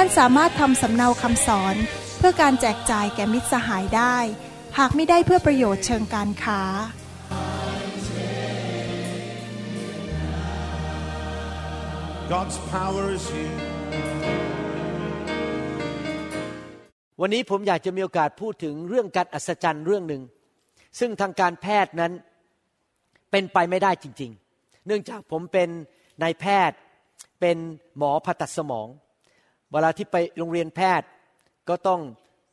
ท่านสามารถทำสำเนาคำสอนเพื่อการแจกจ่ายแก่มิตรสหายได้หากไม่ได้เพื่อประโยชน์เชิงการค้าวันนี้ผมอยากจะมีโอกาสพูดถึงเรื่องการอัศจรรย์เรื่องหนึ่งซึ่งทางการแพทย์นั้นเป็นไปไม่ได้จริงๆเนื่องจากผมเป็นนายแพทย์เป็นหมอผ่าตัดสมองเวลาที่ไปโรงเรียนแพทย์ก็ต้อง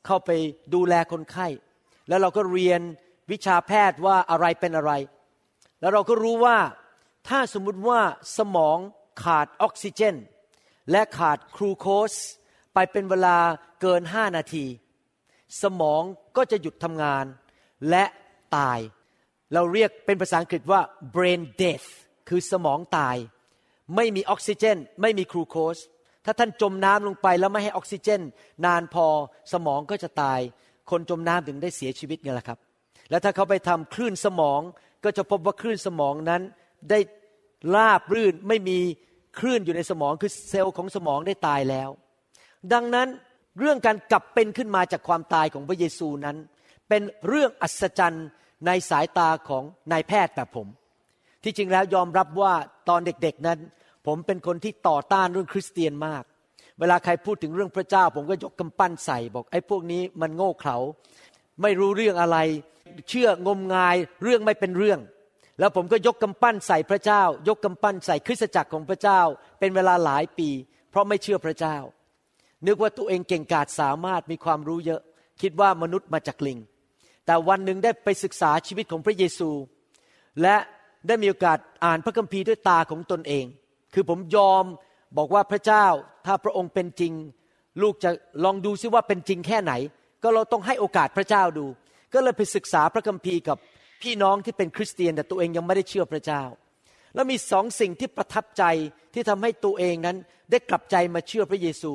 เข้าไปดูแลคนไข้แล้วเราก็เรียนวิชาแพทย์ว่าอะไรเป็นอะไรแล้วเราก็รู้ว่าถ้าสมมุติว่าสมองขาดออกซิเจนและขาดกลูโคสไปเป็นเวลาเกิน5นาทีสมองก็จะหยุดทำงานและตายเราเรียกเป็นภาษาอังกฤษว่า Brain Death คือสมองตายไม่มีออกซิเจนไม่มีกลูโคสถ้าท่านจมน้ำลงไปแล้วไม่ให้ออกซิเจนนานพอสมองก็จะตายคนจมน้ำถึงได้เสียชีวิตไงล่ะครับแล้วถ้าเขาไปทำคลื่นสมองก็จะพบว่าคลื่นสมองนั้นได้ราบรื่นไม่มีคลื่นอยู่ในสมองคือเซลล์ของสมองได้ตายแล้วดังนั้นเรื่องการกลับเป็นขึ้นมาจากความตายของพระเยซูนั้นเป็นเรื่องอัศจรรย์ในสายตาของนายแพทย์แบบผมที่จริงแล้วยอมรับว่าตอนเด็กๆนั้นผมเป็นคนที่ต่อต้านเรื่องคริสเตียนมากเวลาใครพูดถึงเรื่องพระเจ้าผมก็ยกกำปั้นใส่บอกไอ้พวกนี้มันโง่เขลาไม่รู้เรื่องอะไรเชื่องมงายเรื่องไม่เป็นเรื่องแล้วผมก็ยกกำปั้นใส่พระเจ้ายกกำปั้นใส่คริสตจักรของพระเจ้าเป็นเวลาหลายปีเพราะไม่เชื่อพระเจ้านึกว่าตัวเองเก่งกาจสามารถมีความรู้เยอะคิดว่ามนุษย์มาจากลิงแต่วันหนึ่งได้ไปศึกษาชีวิตของพระเยซูและได้มีโอกาสอ่านพระคัมภีร์ด้วยตาของตนเองคือผมยอมบอกว่าพระเจ้าถ้าพระองค์เป็นจริงลูกจะลองดูซิว่าเป็นจริงแค่ไหนก็เราต้องให้โอกาสพระเจ้าดูก็เลยไปศึกษาพระคัมภีร์กับพี่น้องที่เป็นคริสเตียนแต่ตัวเองยังไม่ได้เชื่อพระเจ้าแล้วมี2 สิ่งที่ประทับใจที่ทำให้ตัวเองนั้นได้กลับใจมาเชื่อพระเยซู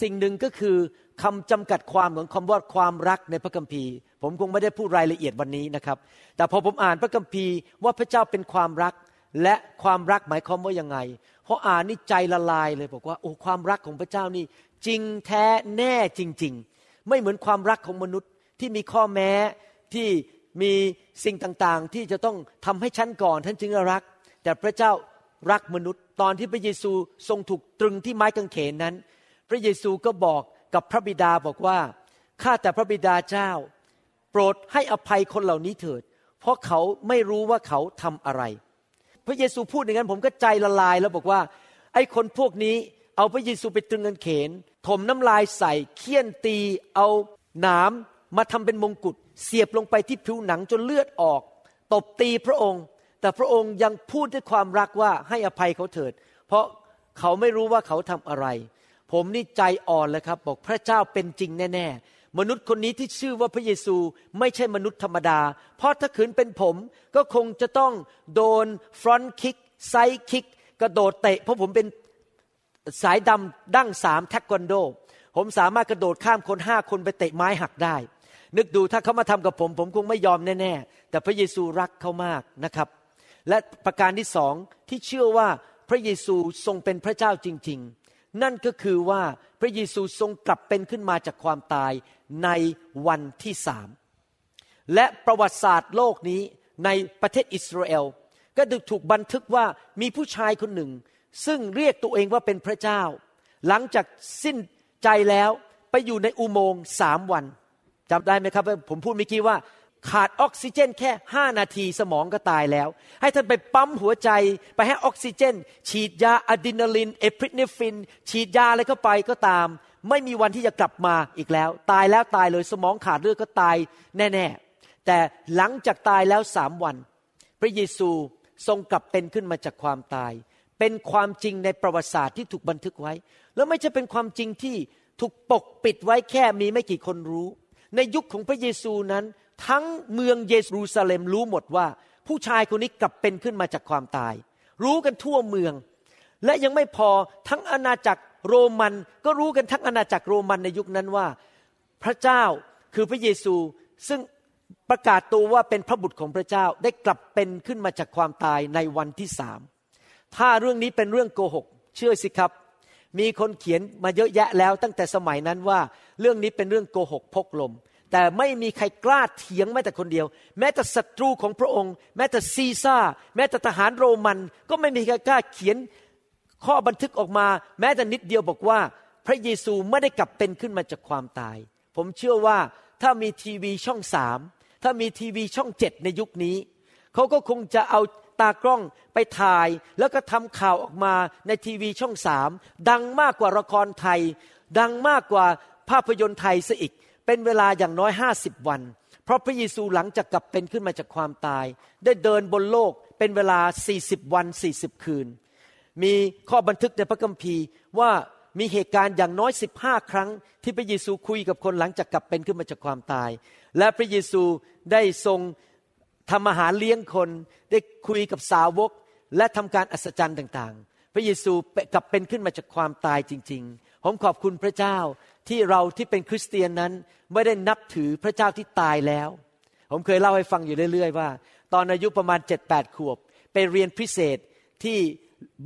สิ่งหนึ่งก็คือคำจำกัดความของคำว่าความรักในพระคัมภีร์ผมคงไม่ได้พูดรายละเอียดวันนี้นะครับแต่พอผมอ่านพระคัมภีร์ว่าพระเจ้าเป็นความรักและความรักหมายความว่ายังไงพออ่านนี่ใจละลายเลยบอกว่าโอ้ความรักของพระเจ้านี่จริงแท้แน่จริงๆไม่เหมือนความรักของมนุษย์ที่มีข้อแม้ที่มีสิ่งต่างๆที่จะต้องทำให้ฉันก่อนท่านจึงรักแต่พระเจ้ารักมนุษย์ตอนที่พระเยซูทรงถูกตรึงที่ไม้กางเขนนั้นพระเยซูก็บอกกับพระบิดาบอกว่าข้าแต่พระบิดาเจ้าโปรดให้อภัยคนเหล่านี้เถิดเพราะเขาไม่รู้ว่าเขาทำอะไรพระเยซูพูดอย่างนั้นผมก็ใจละลายแล้วบอกว่าไอ้คนพวกนี้เอาพระเยซูไปตรึงกางเขนถมน้ำลายใส่เคี่ยนตีเอาหนามมาทำเป็นมงกุฎเสียบลงไปที่ผิวหนังจนเลือดออกตบตีพระองค์แต่พระองค์ยังพูดด้วยความรักว่าให้อภัยเขาเถิดเพราะเขาไม่รู้ว่าเขาทำอะไรผมนี่ใจอ่อนเลยครับบอกพระเจ้าเป็นจริงแน่ๆมนุษย์คนนี้ที่ชื่อว่าพระเยซูไม่ใช่มนุษย์ธรรมดาเพราะถ้าขืนเป็นผมก็คงจะต้องโดนฟรอนต์คิกไซด์คิกกระโดดเตะเพราะผมเป็นสายดำดั้ง3แทควันโดผมสามารถกระโดดข้ามคน5คนไปเตะไม้หักได้นึกดูถ้าเขามาทำกับผมผมคงไม่ยอมแน่ๆแต่พระเยซูรักเขามากนะครับและประการที่2ที่เชื่อว่าพระเยซูทรงเป็นพระเจ้าจริงๆนั่นก็คือว่าพระเยซูทรงกลับเป็นขึ้นมาจากความตายในวันที่3และประวัติศาสตร์โลกนี้ในประเทศอิสราเอลก็ถูกบันทึกว่ามีผู้ชายคนหนึ่งซึ่งเรียกตัวเองว่าเป็นพระเจ้าหลังจากสิ้นใจแล้วไปอยู่ในอุโมงค์3วันจำได้ไหมครับผมพูดเมื่อกี้ว่าขาดออกซิเจนแค่5นาทีสมองก็ตายแล้วให้ท่านไปปั๊มหัวใจไปให้ออกซิเจนฉีดยาอะดรีนาลินเอพริเนฟินฉีดยาอะไรเข้าไปก็ตามไม่มีวันที่จะกลับมาอีกแล้วตายแล้วตายเลยสมองขาดเลือดก็ตายแน่ๆแต่หลังจากตายแล้ว3วันพระเยซูทรงกลับเป็นขึ้นมาจากความตายเป็นความจริงในประวัติศาสตร์ที่ถูกบันทึกไว้แล้วไม่ใช่เป็นความจริงที่ ถูกปกปิดไว้แค่มีไม่กี่คนรู้ในยุคของพระเยซูนั้นทั้งเมืองเยรูซาเล็มรู้หมดว่าผู้ชายคนนี้กลับเป็นขึ้นมาจากความตายรู้กันทั่วเมืองและยังไม่พอทั้งอาณาจักรโรมันก็รู้กันทั้งอาณาจักรโรมันในยุคนั้นว่าพระเจ้าคือพระเยซูซึ่งประกาศตัวว่าเป็นพระบุตรของพระเจ้าได้กลับเป็นขึ้นมาจากความตายในวันที่3ถ้าเรื่องนี้เป็นเรื่องโกหกเชื่อสิครับมีคนเขียนมาเยอะแยะแล้วตั้งแต่สมัยนั้นว่าเรื่องนี้เป็นเรื่องโกหกพกลมแต่ไม่มีใครกล้าเถียงแม้แต่คนเดียวแม้แต่ศัตรูของพระองค์แม้แต่ซีซ่าแม้แต่ทหารโรมันก็ไม่มีใครกล้าเขียนข้อบันทึกออกมาแม้แต่นิดเดียวบอกว่าพระเยซูไม่ได้กลับเป็นขึ้นมาจากความตายผมเชื่อว่าถ้ามีทีวีช่อง3ถ้ามีทีวีช่อง7ในยุคนี้เขาก็คงจะเอาตากล้องไปถ่ายแล้วก็ทำข่าวออกมาในทีวีช่อง3ดังมากกว่าละครไทยดังมากกว่าภาพยนตร์ไทยซะอีกเป็นเวลาอย่างน้อย50วันเพราะพระเยซูหลังจากกลับเป็นขึ้นมาจากความตายได้เดินบนโลกเป็นเวลา40วัน40คืนมีข้อบันทึกในพระคัมภีร์ว่ามีเหตุการณ์อย่างน้อย15ครั้งที่พระเยซูคุยกับคนหลังจากกลับเป็นขึ้นมาจากความตายและพระเยซูได้ทรงทำอาหารเลี้ยงคนได้คุยกับสาวกและทำการอัศจรรย์ต่างๆพระเยซูกลับเป็นขึ้นมาจากความตายจริงๆผมขอบคุณพระเจ้าที่เราที่เป็นคริสเตียนนั้นไม่ได้นับถือพระเจ้าที่ตายแล้วผมเคยเล่าให้ฟังอยู่เรื่อยๆว่าตอนอายุประมาณ 7-8 ขวบไปเรียนพิเศษที่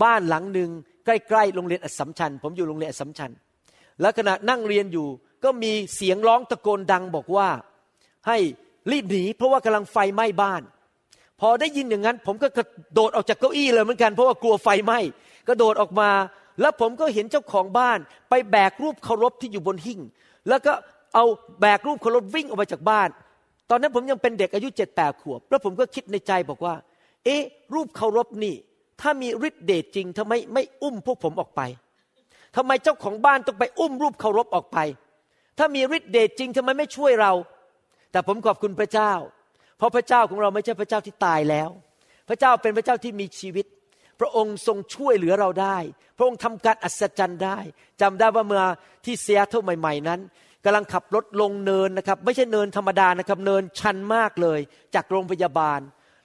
บ้านหลังนึงใกล้ๆโรงเรียนอัสสัมชัญผมอยู่โรงเรียนอัสสัมชัญแล้วขณะนั่งเรียนอยู่ก็มีเสียงร้องตะโกนดังบอกว่าให้รีบหนีเพราะว่ากำลังไฟไหม้บ้านพอได้ยินอย่างนั้นผมก็กระโดดออกจากเก้าอี้เลยเหมือนกันเพราะว่ากลัวไฟไหม้กระโดดออกมาแล้วผมก็เห็นเจ้าของบ้านไปแบกรูปเคารพที่อยู่บนหิ้งแล้วก็เอาแบกรูปเคารพวิ่งออกไปจากบ้านตอนนั้นผมยังเป็นเด็กอายุ 7-8 ขวบแล้วผมก็คิดในใจบอกว่าเอ๊ะรูปเคารพนี่ถ้ามีฤทธิ์เดชจริงทำไมไม่อุ้มพวกผมออกไปทำไมเจ้าของบ้านต้องไปอุ้มรูปเคารพออกไปถ้ามีฤทธิ์เดชจริงทำไมไม่ช่วยเราแต่ผมขอบคุณพระเจ้าเพราะพระเจ้าของเราไม่ใช่พระเจ้าที่ตายแล้วพระเจ้าเป็นพระเจ้าที่มีชีวิตพระองค์ทรงช่วยเหลือเราได้พระองค์ทำการอัศจรรย์ได้จำได้ว่าเมื่อที่Seattleใหม่ๆนั้นกำลังขับรถลงเนินนะครับไม่ใช่เนินธรรมดานะครับเนินชันมากเลยจากโรงพยาบาล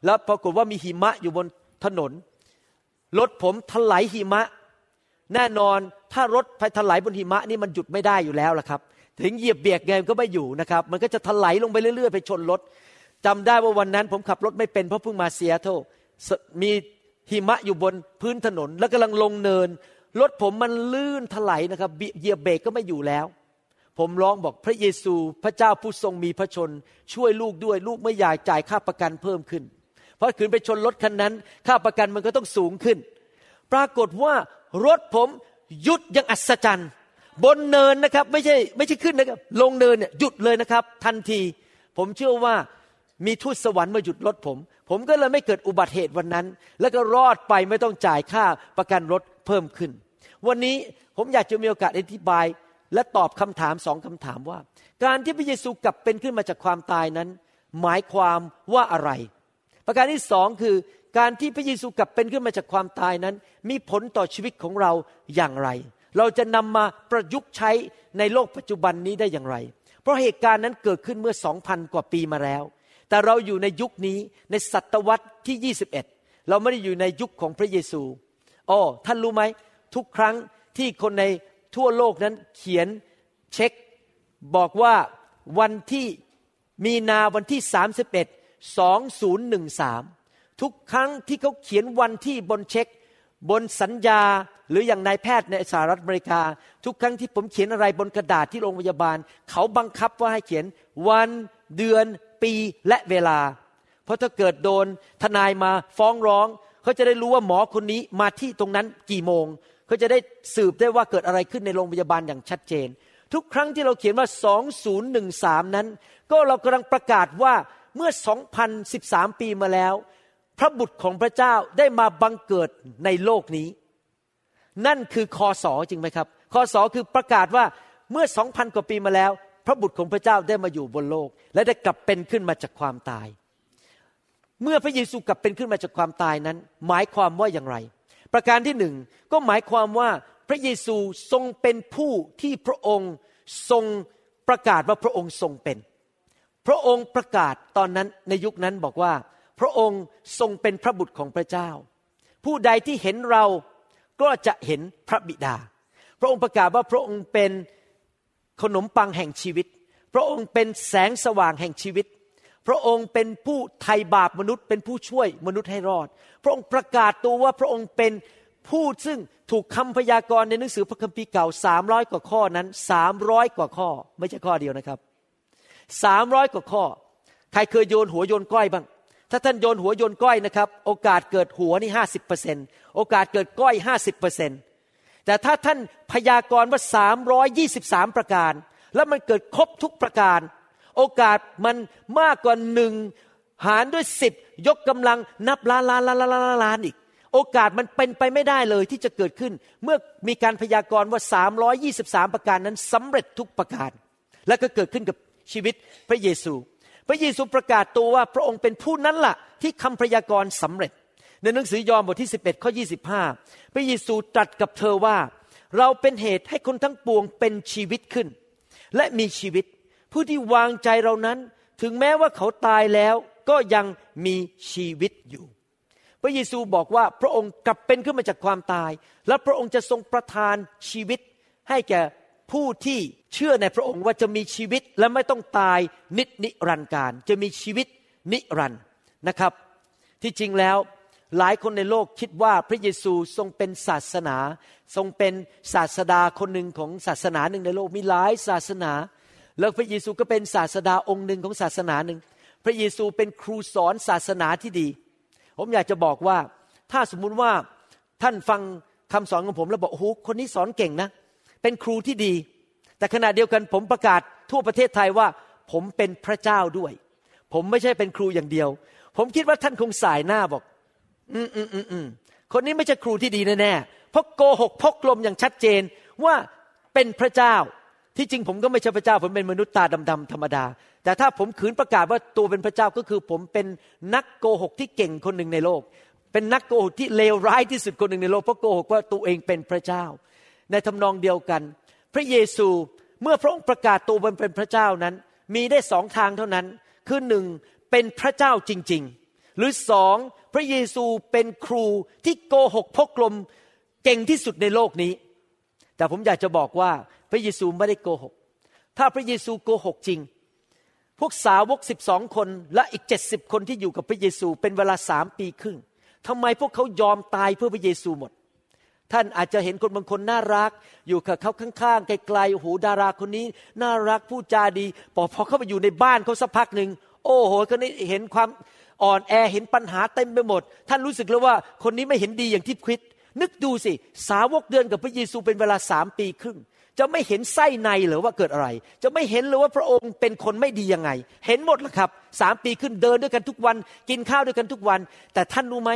แล้วปรากฏว่ามีหิมะอยู่บนถนนรถผมถลายหิมะแน่นอนถ้ารถไปถลายบนหิมะนี่มันหยุดไม่ได้อยู่แล้วล่ะครับถึงเหยียบเบรกไงก็ไม่อยู่นะครับมันก็จะถลายลงไปเรื่อยๆไปชนรถจำได้ว่าวันนั้นผมขับรถไม่เป็นเพราะเพิ่งมาSeattleมีหิมะอยู่บนพื้นถนนแล้วกำลังลงเนินรถผมมันลื่นถลายนะครับเหยียบเบรกก็ไม่อยู่แล้วผมร้องบอกพระเยซูพระเจ้าผู้ทรงมีพระชนช่วยลูกด้วยลูกไม่อยากจ่ายค่าประกันเพิ่มขึ้นเพราะขืนไปชนรถคันนั้นค่าประกันมันก็ต้องสูงขึ้นปรากฏว่ารถผมหยุดอย่างอัศจรรย์บนเนินนะครับไม่ใช่ขึ้นนะครับลงเนินเนี่ยหยุดเลยนะครับทันทีผมเชื่อว่ามีทูตสวรรค์มาหยุดรถผมก็เลยไม่เกิดอุบัติเหตุวันนั้นแล้วก็รอดไปไม่ต้องจ่ายค่าประกันรถเพิ่มขึ้นวันนี้ผมอยากจะมีโอกาสอธิบายและตอบคำถาม2คำถามว่าการที่พระเยซูกลับเป็นขึ้นมาจากความตายนั้นหมายความว่าอะไรประการที่2คือการที่พระเยซูกลับเป็นขึ้นมาจากความตายนั้นมีผลต่อชีวิตของเราอย่างไรเราจะนำมาประยุกต์ใช้ในโลกปัจจุบันนี้ได้อย่างไรเพราะเหตุการณ์นั้นเกิดขึ้นเมื่อ 2,000 กว่าปีมาแล้วแต่เราอยู่ในยุคนี้ในศตวรรษที่21เราไม่ได้อยู่ในยุคของพระเยซูท่านรู้ไหมทุกครั้งที่คนในทั่วโลกนั้นเขียนเช็คบอกว่าวันที่มีนาวันที่312013ทุกครั้งที่เขาเขียนวันที่บนเช็คบนสัญญาหรืออย่างนายแพทย์ในสหรัฐอเมริกาทุกครั้งที่ผมเขียนอะไรบนกระดาษที่โรงพยาบาลเขาบังคับว่าให้เขียนวันเดือนปีและเวลาเพราะถ้าเกิดโดนทนายมาฟ้องร้องเขาจะได้รู้ว่าหมอคนนี้มาที่ตรงนั้นกี่โมงเขาจะได้สืบได้ว่าเกิดอะไรขึ้นในโรงพยาบาลอย่างชัดเจนทุกครั้งที่เราเขียนว่า2013นั้นก็เรากำลังประกาศว่าเมื่อ 2013 ปีมาแล้วพระบุตรของพระเจ้าได้มาบังเกิดในโลกนี้นั่นคือคศจริงไหมครับคศคือประกาศว่าเมื่อ 2,000 กว่าปีมาแล้วพระบุตรของพระเจ้าได้มาอยู่บนโลกและได้กลับเป็นขึ้นมาจากความตายเมื่อพระเยซูกลับเป็นขึ้นมาจากความตายนั้นหมายความว่าอย่างไรประการที่1ก็หมายความว่า พระเยซูทรงเป็นผู้ที่พระองค์ทรงประกาศว่าพระองค์ทรงเป็นพระองค์ประกาศตอนนั้นในยุคนั้นบอกว่าพระองค์ทรงเป็นพระบุตรของพระเจ้าผู้ใดที่เห็นเราก็จะเห็นพระบิดาพระองค์ประกาศว่าพระองค์เป็นขนมปังแห่งชีวิตพระองค์เป็นแสงสว่างแห่งชีวิตพระองค์เป็นผู้ไถ่บาปมนุษย์เป็นผู้ช่วยมนุษย์ให้รอดพระองค์ประกาศตัวว่าพระองค์เป็นผู้ซึ่งถูกคำพยากรณ์ในหนังสือพระคัมภีร์เก่า300กว่าข้อนั้น300กว่าข้อไม่ใช่ข้อเดียวนะครับ300กว่าข้อใครเคยโยนหัวโยนก้อยบ้างถ้าท่านโยนหัวโยนก้อยนะครับโอกาสเกิดหัวนี่ 50% โอกาสเกิดก้อย 50% แต่ถ้าท่านพยากรณ์ว่า323ประการแล้วมันเกิดครบทุกประการโอกาสมันมากกว่า1หารด้วย10ยกกำลังนับล้านล้านล้านล้านล้านอีกโอกาสมันเป็นไปไม่ได้เลยที่จะเกิดขึ้นเมื่อมีการพยากรณ์ว่า323ประการนั้นสำเร็จทุกประการและก็เกิดขึ้นกับชีวิตพระเยซูประกาศตัวว่าพระองค์เป็นผู้นั้นล่ะที่คำพยากรณ์สำเร็จในหนังสือยอห์นบทที่11ข้อ25พระเยซูตรัสกับเธอว่าเราเป็นเหตุให้คนทั้งปวงเป็นชีวิตขึ้นและมีชีวิตผู้ที่วางใจเรานั้นถึงแม้ว่าเขาตายแล้วก็ยังมีชีวิตอยู่พระเยซูบอกว่าพระองค์กลับเป็นขึ้นมาจากความตายและพระองค์จะทรงประทานชีวิตให้แก่ผู้ที่เชื่อในพระองค์ว่าจะมีชีวิตและไม่ต้องตายนิรันดร์กาลจะมีชีวิตนิรันดร์นะครับที่จริงแล้วหลายคนในโลกคิดว่าพระเยซูทรงเป็นศาสนาทรงเป็นศาสดาคนหนึ่งของศาสนาหนึ่งในโลกมีหลายศาสนาแล้วพระเยซูก็เป็นศาสดาองค์หนึ่งของศาสนาหนึ่งพระเยซูเป็นครูสอนศาสนาที่ดีผมอยากจะบอกว่าถ้าสมมุติว่าท่านฟังคำสอนของผมแล้วบอกโอ้โหคนนี้สอนเก่งนะเป็นครูที่ดีแต่ขณะเดียวกันผมประกาศทั่วประเทศไทยว่าผมเป็นพระเจ้าด้วยผมไม่ใช่เป็นครูอย่างเดียวผมคิดว่าท่านคงสายหน้าบอกคนนี้ไม่ใช่ครูที่ดีแน่ๆเพราะโกหกพกลมอย่างชัดเจนว่าเป็นพระเจ้าที่จริงผมก็ไม่ใช่พระเจ้าผมเป็นมนุษย์ตาดำๆธรรมดาแต่ถ้าผมขืนประกาศว่าตัวเป็นพระเจ้าก็คือผมเป็นนักโกหกที่เก่งคนหนึ่งในโลกเป็นนักโกหกที่เลวร้ายที่สุดคนหนึ่งในโลกเพราะโกหกว่าตัวเองเป็นพระเจ้าในทำนองเดียวกันพระเยซูเมื่อพระองค์ประกาศตัวเป็นพระเจ้านั้นมีได้สองทางเท่านั้นคือหนึ่งเป็นพระเจ้าจริงๆหรือสองพระเยซูเป็นครูที่โกหกพกลมเก่งที่สุดในโลกนี้แต่ผมอยากจะบอกว่าพระเยซูไม่ได้โกหกถ้าพระเยซูโกหกจริงพวกสาวก12คนและอีก70คนที่อยู่กับพระเยซูเป็นเวลา3ปีครึ่งทำไมพวกเขายอมตายเพื่อพระเยซูหมดท่านอาจจะเห็นคนบางคนน่ารักอยู่กับเขาข้างๆไกลๆโอ้โหดาราคนนี้น่ารักพูดจาดีพอเข้าไปอยู่ในบ้านเขาสักพักนึงโอ้โหคนนี้เห็นความอ่อนแอเห็นปัญหาเต็มไปหมดท่านรู้สึกแล้วว่าคนนี้ไม่เห็นดีอย่างที่คิดนึกดูสิสาวกเดินกับพระเยซูเป็นเวลา3ปีครึ่งจะไม่เห็นไส้ในหรือว่าเกิดอะไรจะไม่เห็นหรือว่าพระองค์เป็นคนไม่ดียังไงเห็นหมดแล้วครับ3ปีขึ้นเดินด้วยกันทุกวันกินข้าวด้วยกันทุกวันแต่ท่านรู้ไหม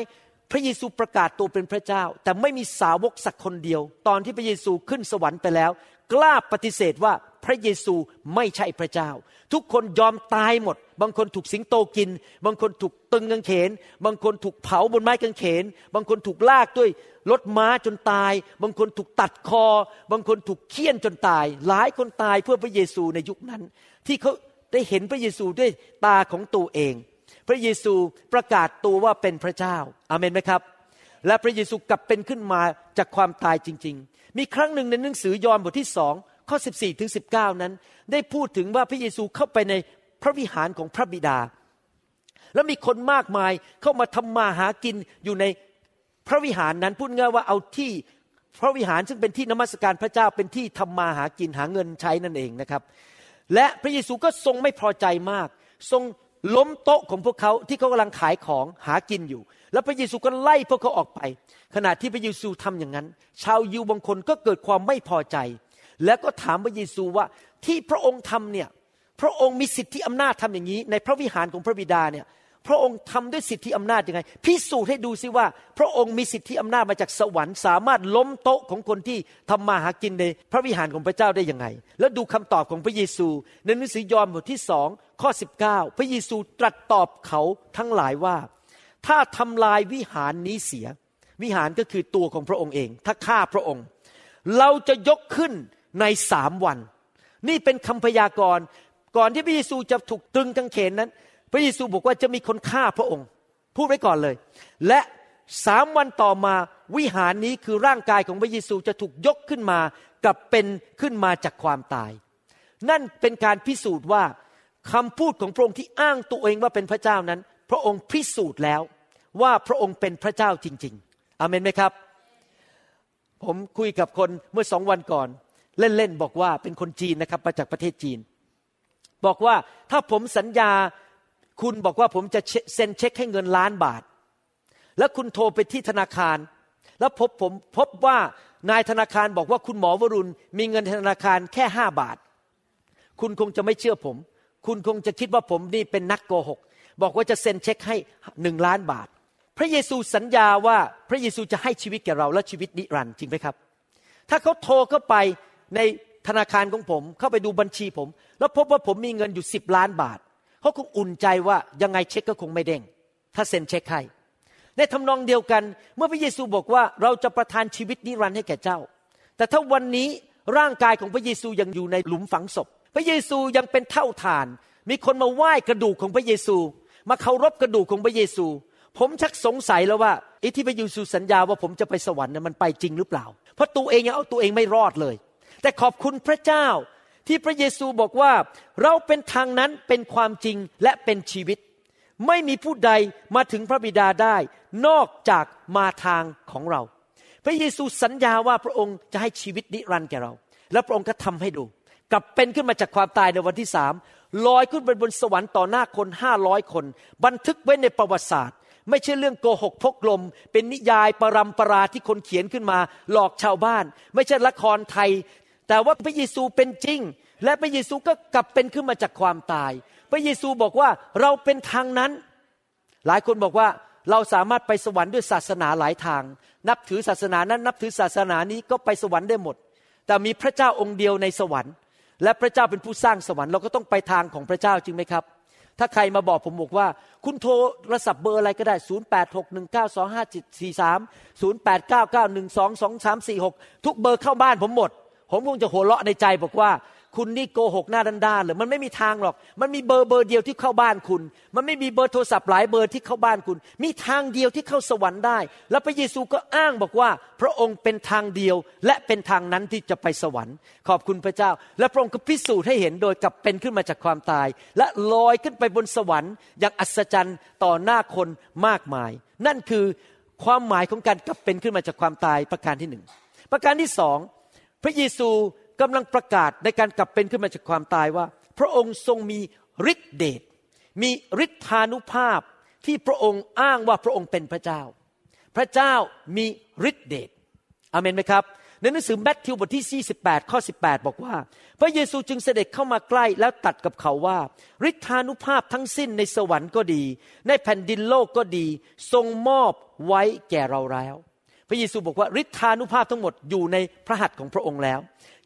พระเยซูประกาศตัวเป็นพระเจ้าแต่ไม่มีสาวกสักคนเดียวตอนที่พระเยซูขึ้นสวรรค์ไปแล้วกล้าปฏิเสธว่าพระเยซูไม่ใช่พระเจ้าทุกคนยอมตายหมดบางคนถูกสิงโตกินบางคนถูกตึงกางเขนบางคนถูกเผาบนไม้กางเขนบางคนถูกลากด้วยรถม้าจนตายบางคนถูกตัดคอบางคนถูกเฆี่ยนจนตายหลายคนตายเพื่อพระเยซูในยุคนั้นที่เขาได้เห็นพระเยซูด้วยตาของตัวเองพระเยซูประกาศตัวว่าเป็นพระเจ้าอาเมนไหมครับและพระเยซูกลับเป็นขึ้นมาจากความตายจริงๆมีครั้งหนึ่งในหนังสือยอห์นบทที่2ข้อ14ถึง19นั้นได้พูดถึงว่าพระเยซูเข้าไปในพระวิหารของพระบิดาแล้วมีคนมากมายเข้ามาทำมาหากินอยู่ในพระวิหารนั้นพูดง่ายว่าเอาที่พระวิหารซึ่งเป็นที่นมัสการพระเจ้าเป็นที่ทำมาหากินหาเงินใช้นั่นเองนะครับและพระเยซูก็ทรงไม่พอใจมากทรงล้มโต๊ะของพวกเขาที่เขากำลังขายของหากินอยู่แล้วพระเยซูก็ไล่พวกเขาออกไปขณะที่พระเยซูทำอย่างนั้นชาวยิวบางคนก็เกิดความไม่พอใจแล้วก็ถามพระเยซูว่าที่พระองค์ทำเนี่ยพระองค์มีสิทธิอำนาจทำอย่างนี้ในพระวิหารของพระบิดาเนี่ยพระองค์ทำด้วยสิทธิอำนาจยังไงพิสูจน์ให้ดูซิว่าพระองค์มีสิทธิอำนาจมาจากสวรรค์สามารถล้มโต๊ะของคนที่ทำมาหากินในพระวิหารของพระเจ้าได้ยังไงแล้วดูคำตอบของพระเยซูในหนังสือยอห์นบทที่2ข้อ19พระเยซูตรัสตอบเขาทั้งหลายว่าถ้าทำลายวิหารนี้เสียวิหารก็คือตัวของพระองค์เองถ้าฆ่าพระองค์ เราจะยกขึ้นใน3วันนี่เป็นคำพยากรณ์ก่อนที่พระเยซูจะถูกตรึงกางเขนนั้นพระเยซูบอกว่าจะมีคนฆ่าพระองค์พูดไว้ก่อนเลยและ3วันต่อมาวิหารนี้คือร่างกายของพระเยซูจะถูกยกขึ้นมากลับเป็นขึ้นมาจากความตายนั่นเป็นการพิสูจน์ว่าคำพูดของพระองค์ที่อ้างตัวเองว่าเป็นพระเจ้านั้นพระองค์พิสูจน์แล้วว่าพระองค์เป็นพระเจ้าจริงๆอาเมนไหมครับผมคุยกับคนเมื่อ2วันก่อนเล่นๆบอกว่าเป็นคนจีนนะครับมาจากประเทศจีนบอกว่าถ้าผมสัญญาคุณบอกว่าผมจะเซ็นเช็คให้เงินล้านบาทแล้วคุณโทรไปที่ธนาคารแล้วผมพบว่านายธนาคารบอกว่าคุณหมอวรุณมีเงินธนาคารแค่5บาทคุณคงจะไม่เชื่อผมคุณคงจะคิดว่าผมนี่เป็นนักโกหกบอกว่าจะเซ็นเช็คให้1ล้านบาทพระเยซูสัญญาว่าพระเยซูจะให้ชีวิตแก่เราและชีวิตนิรันดร์จริงไหมครับถ้าเขาโทรเข้าไปในธนาคารของผมเข้าไปดูบัญชีผมแล้วพบว่าผมมีเงินอยู่10ล้านบาทเขาคงอุ่นใจว่ายังไงเช็คก็คงไม่เด้งถ้าเซ็นเช็คให้ในทำนองเดียวกันเมื่อพระเยซูบอกว่าเราจะประทานชีวิตนิรันดร์ให้แก่เจ้าแต่ถ้าวันนี้ร่างกายของพระเยซูยังอยู่ในหลุมฝังศพพระเยซูยังเป็นเท่าฐานมีคนมาไหว้กระดูกของพระเยซูมาเคารพกระดูกของพระเยซูผมชักสงสัยแล้วว่าไอ้ที่พระเยซูสัญญาว่าผมจะไปสวรรค์นั้นมันไปจริงหรือเปล่าเพราะตัวเองยังเอาตัวเองไม่รอดเลยแต่ขอบคุณพระเจ้าที่พระเยซูบอกว่าเราเป็นทางนั้นเป็นความจริงและเป็นชีวิตไม่มีผู้ใดมาถึงพระบิดาได้นอกจากมาทางของเราพระเยซูสัญญาว่าพระองค์จะให้ชีวิตนิรันดร์แก่เราและพระองค์ก็ทำให้ดูกลับเป็นขึ้นมาจากความตายในวันที่3ลอยขึ้นไปบนสวรรค์ต่อหน้าคน500คนบันทึกไว้ในประวัติศาสตร์ไม่ใช่เรื่องโกหกพกลมเป็นนิยายปรำปราที่คนเขียนขึ้นมาหลอกชาวบ้านไม่ใช่ละครไทยแต่ว่าพระเยซูเป็นจริงและพระเยซูก็กลับเป็นขึ้นมาจากความตายพระเยซูบอกว่าเราเป็นทางนั้นหลายคนบอกว่าเราสามารถไปสวรรค์ด้วยศาสนาหลายทางนับถือศาสนานั้นนับถือศาสนานี้ก็ไปสวรรค์ได้หมดแต่มีพระเจ้าองค์เดียวในสวรรค์และพระเจ้าเป็นผู้สร้างสวรรค์เราก็ต้องไปทางของพระเจ้าจริงไหมครับถ้าใครมาบอกผมบอกว่าคุณโทรศัพท์เบอร์อะไรก็ได้0861925743 0899122346ทุกเบอร์เข้าบ้านผมหมดผมคงจะหัวเราะในใจบอกว่าคุณนี่โกหกหน้าด้านๆเลยมันไม่มีทางหรอกมันมีเบอร์เดียวที่เข้าบ้านคุณมันไม่มีเบอร์โทรศัพท์หลายเบอร์ที่เข้าบ้านคุณมีทางเดียวที่เข้าสวรรค์ได้แล้วพระเยซูก็อ้างบอกว่าพระองค์เป็นทางเดียวและเป็นทางนั้นที่จะไปสวรรค์ขอบคุณพระเจ้าและพระองค์ก็พิสูจน์ให้เห็นโดยกลับเป็นขึ้นมาจากความตายและลอยขึ้นไปบนสวรรค์อย่างอัศจรรย์ต่อหน้าคนมากมายนั่นคือความหมายของการกลับเป็นขึ้นมาจากความตายประการที่1ประการที่2พระเยซูกำลังประกาศในการกลับเป็นขึ้นมาจากความตายว่าพระองค์ทรงมีฤทธิเดชมีฤทธานุภาพที่พระองค์อ้างว่าพระองค์เป็นพระเจ้าพระเจ้ามีฤทธิเดชอาเมนไหมครับในหนังสือมัทธิวบทที่48ข้อ18บอกว่าพระเยซูจึงเสด็จเข้ามาใกล้แล้วตรัสกับเขาว่าฤทธานุภาพทั้งสิ้นในสวรรค์ก็ดีในแผ่นดินโลกก็ดีทรงมอบไว้แก่เราแล้วพระเยซูบอกว่าฤทธานุภาพทั้งหมดอยู่ในพระหัตถ์ของพระองค์แล้ว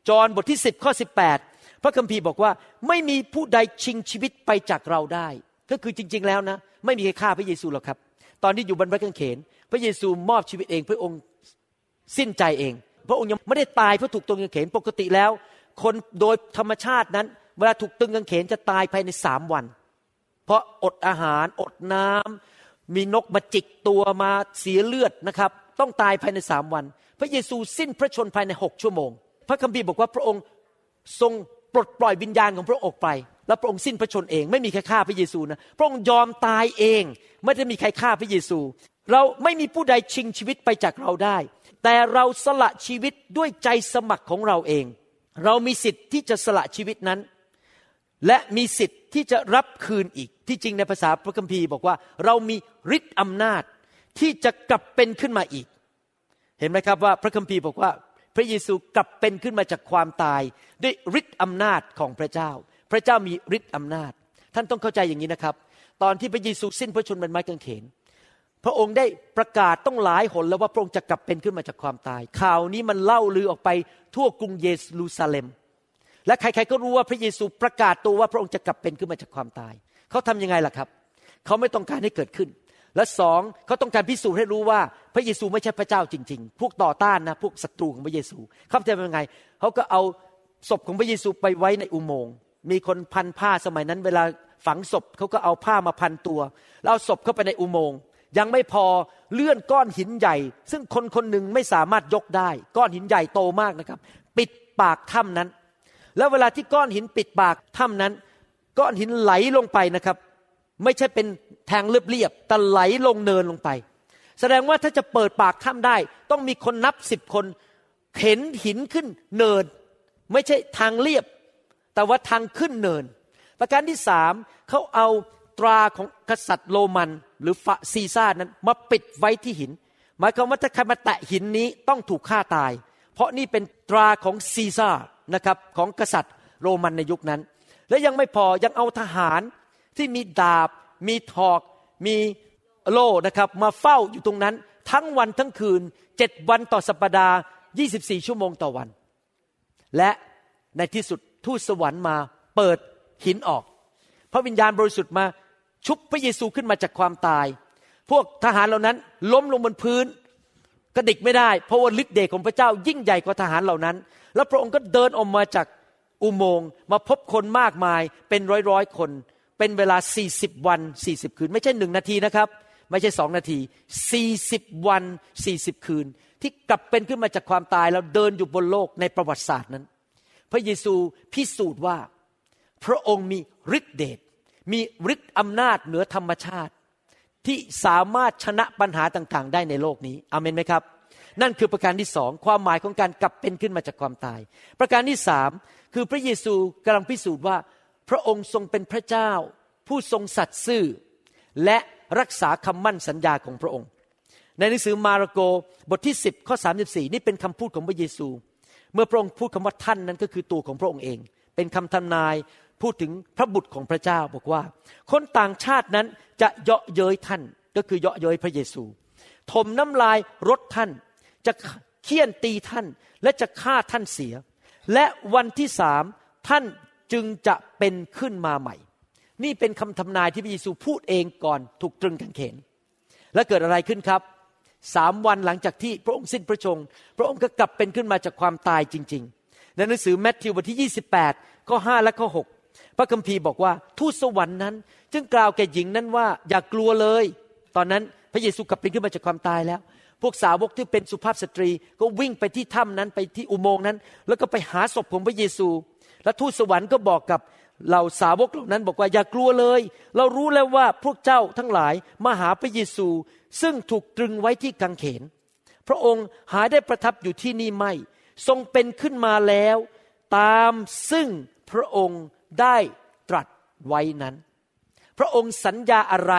จอห์นบทที่10ข้อ18พระคัมภีร์บอกว่าไม่มีผู้ใดชิงชีวิตไปจากเราได้ก็คือจริงๆแล้วนะไม่มีใครฆ่าพระเยซูหรอกครับตอนที่อยู่บนไม้กางเขนพระเยซูมอบชีวิตเองพระองค์สิ้นใจเองพระองค์ยังไม่ได้ตายเพราะถูกตรึงกางเขนปกติแล้วคนโดยธรรมชาตินั้นเวลาถูกตรึงกางเขนจะตายภายใน3วันเพราะอดอาหารอดน้ำมีนกมาจิกตัวมาเสียเลือดนะครับต้องตายภายใน3วันพระเยซูสิ้นพระชนม์ภายใน6ชั่วโมงพระคัมภีร์บอกว่าพระองค์ทรงปลดปล่อยวิญญาณของพระองค์ออกไปแล้วพระองค์สิ้นพระชนม์เองไม่มีใครฆ่าพระเยซูนะพระองค์ยอมตายเองไม่ได้มีใครฆ่าพระเยซูเราไม่มีผู้ใดชิงชีวิตไปจากเราได้แต่เราสละชีวิตด้วยใจสมัครของเราเองเรามีสิทธิ์ที่จะสละชีวิตนั้นและมีสิทธิ์ที่จะรับคืนอีกที่จริงในภาษาพระคัมภีร์บอกว่าเรามีฤทธิ์อำนาจที่จะกลับเป็นขึ้นมาอีกเห็นไหมครับว่าพระคัมภีร์บอกว่าพระเยซูกลับเป็นขึ้นมาจากความตายด้วยฤทธิ์อำนาจของพระเจ้าพระเจ้ามีฤทธิ์อำนาจท่านต้องเข้าใจอย่างนี้นะครับตอนที่พระเยซูสิ้นพระชนม์บนไม้กางเขนพระองค์ได้ประกาศต้องหลายหนแล้วว่าพระองค์จะกลับเป็นขึ้นมาจากความตายข่าวนี้มันเล่าลือออกไปทั่วกรุงเยรูซาเล็มและใครๆก็รู้ว่าพระเยซูประกาศตัวว่าพระองค์จะกลับเป็นขึ้นมาจากความตายเขาทำยังไงล่ะครับเขาไม่ต้องการให้เกิดขึ้นและ2เขาต้องการพิสูจน์ให้รู้ว่า พระเยซูไม่ใช่พระเจ้าจริงๆพวกต่อต้านนะพวกศัตรูของพระเยซูเขาทำยังไงเขาก็เอาศพของพระเยซูไปไว้ในอุโมงค์มีคนพันผ้าสมัยนั้นเวลาฝังศพเขาก็เอาผ้ามาพันตัวแล้วเอาศพเข้าไปในอุโมงค์ยังไม่พอเลื่อนก้อนหินใหญ่ซึ่งคนคนหนึ่งไม่สามารถยกได้ก้อนหินใหญ่โตมากนะครับปิดปากถ้ำนั้นแล้วเวลาที่ก้อนหินปิดปากถ้ำนั้นก้อนหินไหลลงไปนะครับไม่ใช่เป็นทางเรียบๆแต่ไหลลงเนินลงไปแสดงว่าถ้าจะเปิดปากถ้ำได้ต้องมีคนนับ10คนเข็นหินขึ้นเนินไม่ใช่ทางเรียบแต่ว่าทางขึ้นเนินประการที่3เขาเอาตราของกษัตริย์โรมันหรือซีซ่านั้นมาปิดไว้ที่หินหมายความว่าถ้าใครมาแตะหินนี้ต้องถูกฆ่าตายเพราะนี่เป็นตราของซีซ่านะครับของกษัตริย์โรมันในยุคนั้นและยังไม่พอยังเอาทหารที่มีดาบมีทอกมีโล่นะครับมาเฝ้าอยู่ตรงนั้นทั้งวันทั้งคืน7วันต่อสัปดาห์24ชั่วโมงต่อวันและในที่สุดทูตสวรรค์มาเปิดหินออกพระวิญญาณบริสุทธิ์มาชุบพระเยซูขึ้นมาจากความตายพวกทหารเหล่านั้นล้มลงบนพื้นกระดิกไม่ได้เพราะว่าฤทธิ์เดชของพระเจ้ายิ่งใหญ่กว่าทหารเหล่านั้นแล้วพระองค์ก็เดินออกมาจากอุโมงค์มาพบคนมากมายเป็นร้อยๆคนเป็นเวลา40วัน40คืนไม่ใช่1นาทีนะครับไม่ใช่2นาที40วัน40คืนที่กลับเป็นขึ้นมาจากความตายแล้วเดินอยู่บนโลกในประวัติศาสตร์นั้นพระเยซูพิสูจน์ว่าพระองค์มีฤทธิ์เดชมีฤทธิ์อำนาจเหนือธรรมชาติที่สามารถชนะปัญหาต่างๆได้ในโลกนี้อาเมนไหมครับนั่นคือประการที่2ความหมายของการกลับเป็นขึ้นมาจากความตายประการที่3คือพระเยซูกำลังพิสูจน์ว่าพระองค์ทรงเป็นพระเจ้าผู้ทรงสัตย์ซื่อและรักษาคำมั่นสัญญาของพระองค์ในหนังสือมาระโกบทที่10ข้อ34นี่เป็นคำพูดของพระเยซูเมื่อพระองค์พูดคำว่าท่านนั้นก็คือตัวของพระองค์เองเป็นคำทำนายพูดถึงพระบุตรของพระเจ้าบอกว่าคนต่างชาตินั้นจะเยาะเย้ยท่านก็คือเยาะเย้ยพระเยซูถมน้ำลายรดท่านจะเฆี่ยนตีท่านและจะฆ่าท่านเสียและวันที่3ท่านจึงจะเป็นขึ้นมาใหม่นี่เป็นคำทำนายที่พระเยซูพูดเองก่อนถูกตรึงกางเขนและเกิดอะไรขึ้นครับ3วันหลังจากที่พระองค์สิ้นพระชนม์พระองค์ก็กลับเป็นขึ้นมาจากความตายจริงๆในหนังสือมัทธิวบทที่28ข้อ5และข้อ6พระคัมภีร์บอกว่าทูตสวรรค์นั้นจึงกล่าวแก่หญิงนั้นว่าอย่ากลัวเลยตอนนั้นพระเยซูกลับเป็นขึ้นมาจากความตายแล้วพวกสาวกที่เป็นสุภาพสตรีก็วิ่งไปที่ถ้ำนั้นไปที่อุโมงค์นั้นแล้วก็ไปหาศพของพระเยซูและทูตสวรรค์ก็บอกกับเหล่าสาวกเหล่านั้นบอกว่าอย่ากลัวเลยเรารู้แล้วว่าพวกเจ้าทั้งหลายมาหาพระเยซูซึ่งถูกตรึงไว้ที่กางเขนพระองค์หาได้ประทับอยู่ที่นี่ไม่ทรงเป็นขึ้นมาแล้วตามซึ่งพระองค์ได้ตรัสไว้นั้นพระองค์สัญญาอะไร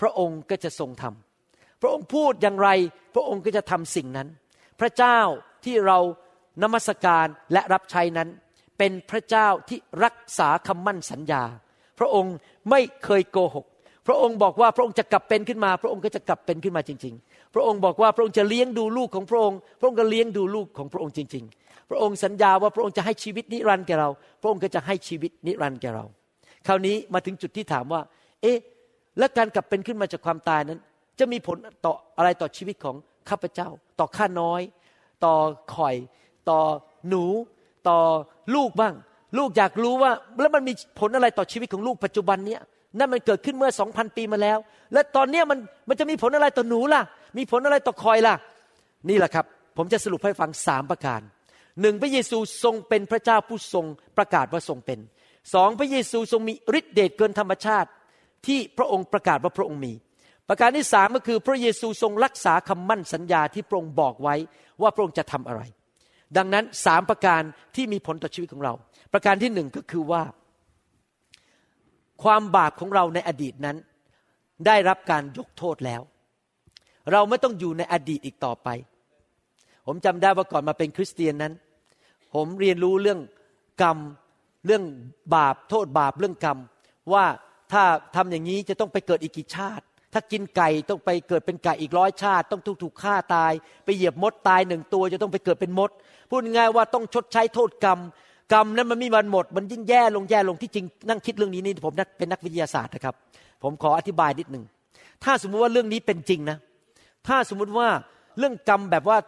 พระองค์ก็จะทรงทำพระองค์พูดอย่างไรพระองค์ก็จะทำสิ่งนั้นพระเจ้าที่เรานมัสการและรับใช้นั้นเป็นพระเจ้าที่รักษาคำมั่นสัญญาพระองค์ไม่เคยโกหกพระองค์บอกว่าพระองค์จะกลับเป็นขึ้นมาพระองค์ก็จะกลับเป็นขึ้นมาจริงๆพระองค์บอกว่าพระองค์จะเลี้ยงดูลูกของพระองค์พระองค์ก็เลี้ยงดูลูกของพระองค์จริงๆพระองค์สัญญาว่าพระองค์จะให้ชีวิตนิรันดร์แก่เราพระองค์ก็จะให้ชีวิตนิรันดร์แก่เราคราวนี้มาถึงจุดที่ถามว่าเอ๊ะและการกลับเป็นขึ้นมาจากความตายนั้นจะมีผลต่ออะไรต่อชีวิตของข้าพเจ้าต่อข้าน้อยต่อข่อยต่อหนูต่อลูกบ้างลูกอยากรู้ว่าแล้วมันมีผลอะไรต่อชีวิตของลูกปัจจุบันเนี้ยนั่นมันเกิดขึ้นเมื่อ 2,000 ปีมาแล้วและตอนเนี้ยมันจะมีผลอะไรต่อหนูล่ะมีผลอะไรต่อคอยล่ะนี่แหละครับผมจะสรุปให้ฟัง3ประการ1พระเยซูทรงเป็นพระเจ้าผู้ทรงประกาศว่าทรงเป็น2พระเยซูทรงมีฤทธิ์เดชเกินธรรมชาติที่พระองค์ประกาศว่าพระองค์มีประการที่3ก็คือพระเยซูทรงรักษาคำมั่นสัญญาที่พระองค์บอกไว้ว่าพระองค์จะทำอะไรดังนั้น3ประการที่มีผลต่อชีวิตของเราประการที่1ก็คือว่าความบาปของเราในอดีตนั้นได้รับการยกโทษแล้วเราไม่ต้องอยู่ในอดีตอีกต่อไปผมจำได้ว่าก่อนมาเป็นคริสเตียนนั้นผมเรียนรู้เรื่องกรรมเรื่องบาปโทษบาปเรื่องกรรมว่าถ้าทำอย่างนี้จะต้องไปเกิดอีกกี่ชาติถ้ากินไก่ต้องไปเกิดเป็นไก่อีก100ชาติต้องถูกฆ่าตายไปเหยียบมดตาย1ตัวจะต้องไปเกิดเป็นมดพูดง่ายว่าต้องชดใช้โทษกรรมกรรมนั้นมันไม่มีวันหมดมันยิ่งแย่ลงที่จริงนั่งคิดเรื่องนี้นี่ผมเป็นนักวิทยาศาสตร์นะครับผมขออธิบายนิดนึงถ้าสมมุติว่าเรื่องนี้เป็นจริงนะ ถ้าสมมุติว่าเรื่องกรรมแบบว่า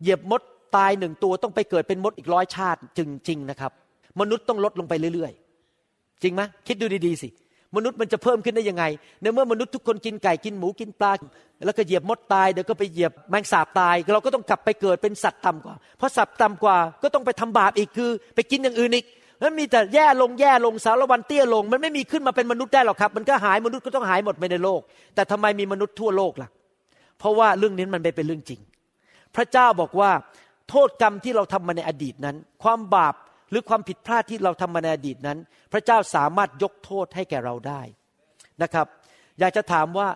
เหยียบมดตาย1ตัวต้องไปเกิดเป็นมดอีก100ชาติจริงๆนะครับมนุษย์ต้องลดลงไปเรื่อยๆจริงมั้ยคิดดูดีๆสิมนุษย์มันจะเพิ่มขึ้นได้ยังไงในเมื่อมนุษย์ทุกคนกินไก่กินหมูกินปลาแล้วก็เหยียบมดตายเดี๋ยวก็ไปเหยียบแมงสาบตายเราก็ต้องกลับไปเกิดเป็นสัตว์ต่ำกว่าเพราะสัตว์ต่ำกว่าก็ต้องไปทำบาปอีกคือไปกินอย่างอื่นอีกมันมีแต่แย่ลงสารวันเตี้ยลงมันไม่มีขึ้นมาเป็นมนุษย์ได้หรอกครับมันก็หายมนุษย์ก็ต้องหายหมดไปในโลกแต่ทำไมมีมนุษย์ทั่วโลกล่ะเพราะว่าเรื่องนี้มันไม่เป็นเรื่องจริงพระเจ้าบอกว่าโทษกรรมที่เราทำมาในอดีตนั้นความบาปหรือความผิดพลาดที่เราทำมาในอดีตนั้นพระเจ้าสามารถยกโทษให้แก่เราได้นะครับอยากจะถามว่า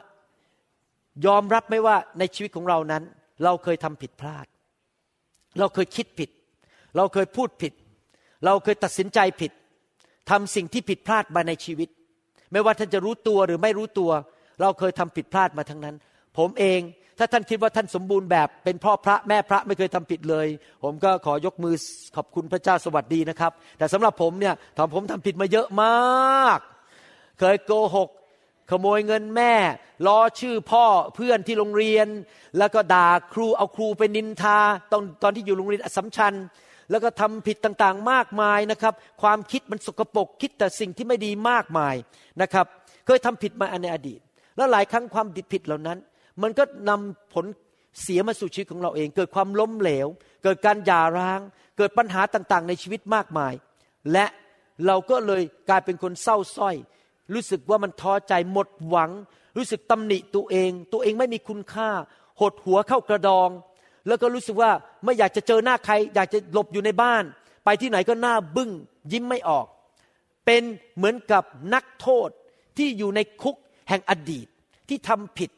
ยอมรับไหมว่าในชีวิตของเรานั้นเราเคยทำผิดพลาดเราเคยคิดผิดเราเคยพูดผิดเราเคยตัดสินใจผิดทำสิ่งที่ผิดพลาดมาในชีวิตไม่ว่าท่านจะรู้ตัวหรือไม่รู้ตัวเราเคยทำผิดพลาดมาทั้งนั้นผมเองถ้าท่านคิดว่าท่านสมบูรณ์แบบเป็นพ่อพระแม่พระไม่เคยทำผิดเลยผมก็ขอยกมือขอบคุณพระเจ้าสวัสดีนะครับแต่สำหรับผมเนี่ยตอนผมทำผิดมาเยอะมากเคยโกหกขโมยเงินแม่ล้อชื่อพ่อเพื่อนที่โรงเรียนแล้วก็ด่าครูเอาครูไปนินทาตอนที่อยู่โรงเรียนอัสสัมชัญแล้วก็ทำผิดต่างๆมากมายนะครับความคิดมันสกปรกคิดแต่สิ่งที่ไม่ดีมากมายนะครับเคยทำผิดมาในอดีตแล้วหลายครั้งความผิดเหล่านั้นมันก็นำผลเสียมาสู่ชีวิตของเราเองเกิดความล้มเหลวเกิดการหย่าร้างเกิดปัญหาต่างๆในชีวิตมากมายและเราก็เลยกลายเป็นคนเศร้าส้อยรู้สึกว่ามันท้อใจหมดหวังรู้สึกตำหนิตัวเองไม่มีคุณค่าหดหัวเข้ากระดองแล้วก็รู้สึกว่าไม่อยากจะเจอหน้าใครอยากจะหลบอยู่ในบ้านไปที่ไหนก็หน้าบึ้งยิ้มไม่ออกเป็นเหมือนกับนักโทษที่อยู่ในคุกแห่งอดีตที่ทำผิด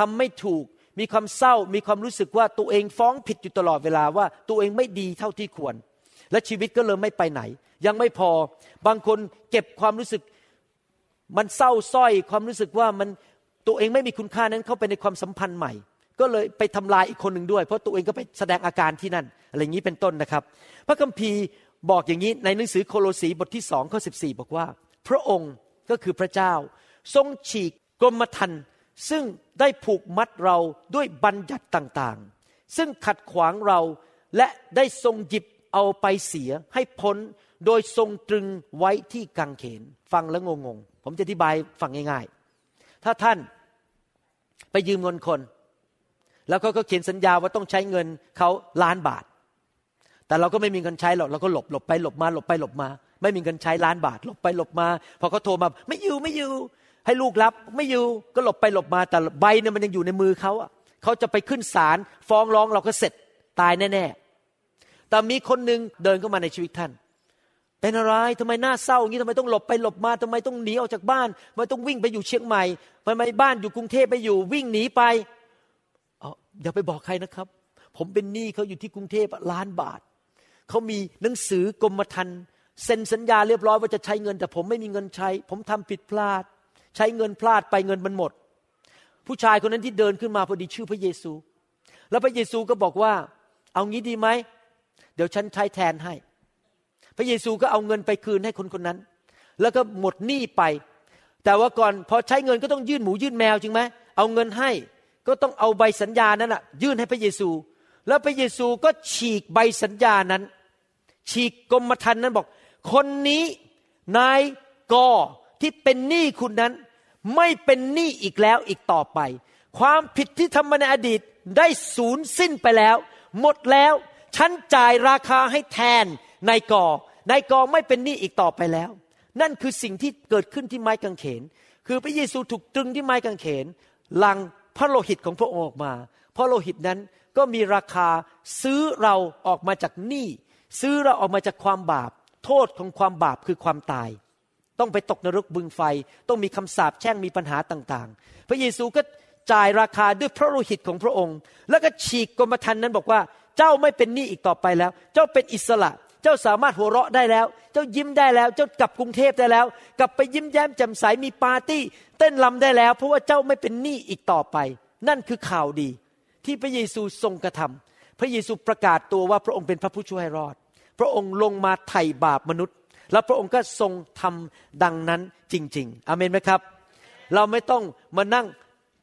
ทำไม่ถูกมีความเศร้ามีความรู้สึกว่าตัวเองฟ้องผิดอยู่ตลอดเวลาว่าตัวเองไม่ดีเท่าที่ควรและชีวิตก็เลยไม่ไปไหนยังไม่พอบางคนเก็บความรู้สึกมันเศร้าส้อยความรู้สึกว่ามันตัวเองไม่มีคุณค่านั้นเข้าไปในความสัมพันธ์ใหม่ก็เลยไปทำลายอีกคนหนึ่งด้วยเพราะตัวเองก็ไปแสดงอาการที่นั่นอะไรอย่างนี้เป็นต้นนะครับพระคัมภีร์บอกอย่างนี้ในหนังสือโคโลสีบทที่2ข้อ14บอกว่าพระองค์ก็คือพระเจ้าทรงฉีกกรมธรรม์ซึ่งได้ผูกมัดเราด้วยบัญญัติต่างๆซึ่งขัดขวางเราและได้ทรงหยิบเอาไปเสียให้พ้นโดยทรงตรึงไว้ที่กางเขนฟังแล้วงงๆผมจะอธิบายฟังง่ายๆถ้าท่านไปยืมเงินคนแล้วก็เขียนสัญญาว่าต้องใช้เงินเขา1,000,000 บาทแต่เราก็ไม่มีเงินใช้หรอกเราก็หลบไปหลบมาหลบไปหลบมาไม่มีเงินใช้1,000,000 บาทหลบไปหลบมาพอเขาโทรมาไม่อยู่ให้ลูกรับไม่อยู่ก็หลบไปหลบมาแต่ใบเนี่ยมันยังอยู่ในมือเขาอ่ะเขาจะไปขึ้นศาลฟ้องร้องเราก็เสร็จตายแน่ๆแต่มีคนนึงเดินเข้ามาในชีวิตท่านเป็นอะไรทำไมหน้าเศร้าอย่างนี้ทำไมต้องหลบไปหลบมาทำไมต้องหนีออกจากบ้านทำไมต้องวิ่งไปอยู่เชียงใหม่ทำไมบ้านอยู่กรุงเทพไม่อยู่วิ่งหนีไปอย่าไปบอกใครนะครับผมเป็นหนี้เขาอยู่ที่กรุงเทพ1,000,000 บาทเขามีหนังสือกรมธรรม์เซ็นสัญญาเรียบร้อยว่าจะใช้เงินแต่ผมไม่มีเงินใช้ผมทำผิดพลาดใช้เงินพลาดไปเงินมันหมดผู้ชายคนนั้นที่เดินขึ้นมาพอดีชื่อพระเยซูแล้วพระเยซูก็บอกว่าเอางี้ดีไหมเดี๋ยวฉันใช้แทนให้พระเยซูก็เอาเงินไปคืนให้คนคนนั้นแล้วก็หมดหนี้ไปแต่ว่าก่อนพอใช้เงินก็ต้องยื่นหมูยื่นแมวจริงไหมเอาเงินให้ก็ต้องเอาใบสัญญานั้นน่ะยื่นให้พระเยซูแล้วพระเยซูก็ฉีกใบสัญญานั้นฉีกกรมธรรม์นั้นบอกคนนี้นายกอที่เป็นหนี้คุณนั้นไม่เป็นหนี้อีกแล้วอีกต่อไปความผิดที่ทำมาในอดีตได้สูญสิ้นไปแล้วหมดแล้วฉันจ่ายราคาให้แทนนายกอไม่เป็นหนี้อีกต่อไปแล้วนั่นคือสิ่งที่เกิดขึ้นที่ไม้กางเขนคือพระเยซูถูกตรึงที่ไม้กางเขนหลังพระโลหิตของพระองค์ออกมาพระโลหิตนั้นก็มีราคาซื้อเราออกมาจากหนี้ซื้อเราออกมาจากความบาปโทษของความบาปคือความตายต้องไปตกนรกบึงไฟต้องมีคำสาปแช่งมีปัญหาต่างๆพระเยซูก็จ่ายราคาด้วยพระโลหิตของพระองค์แล้วก็ฉีกกรมธรรม์นั้นบอกว่าเจ้าไม่เป็นหนี้อีกต่อไปแล้วเจ้าเป็นอิสระเจ้าสามารถหัวเราะได้แล้วเจ้ายิ้มได้แล้วเจ้ากลับกรุงเทพได้แล้วกลับไปยิ้มแย้มแจ่มใสมีปาร์ตี้เต้นรำได้แล้วเพราะว่าเจ้าไม่เป็นหนี้อีกต่อไปนั่นคือข่าวดีที่พระเยซูทรงกระทำพระเยซูประกาศตัวว่าพระองค์เป็นพระผู้ช่วยให้รอดพระองค์ลงมาไถ่บาปมนุษย์และพระองค์ก็ทรงทำดังนั้นจริงๆอาเมนไหมครับเราไม่ต้องมานั่ง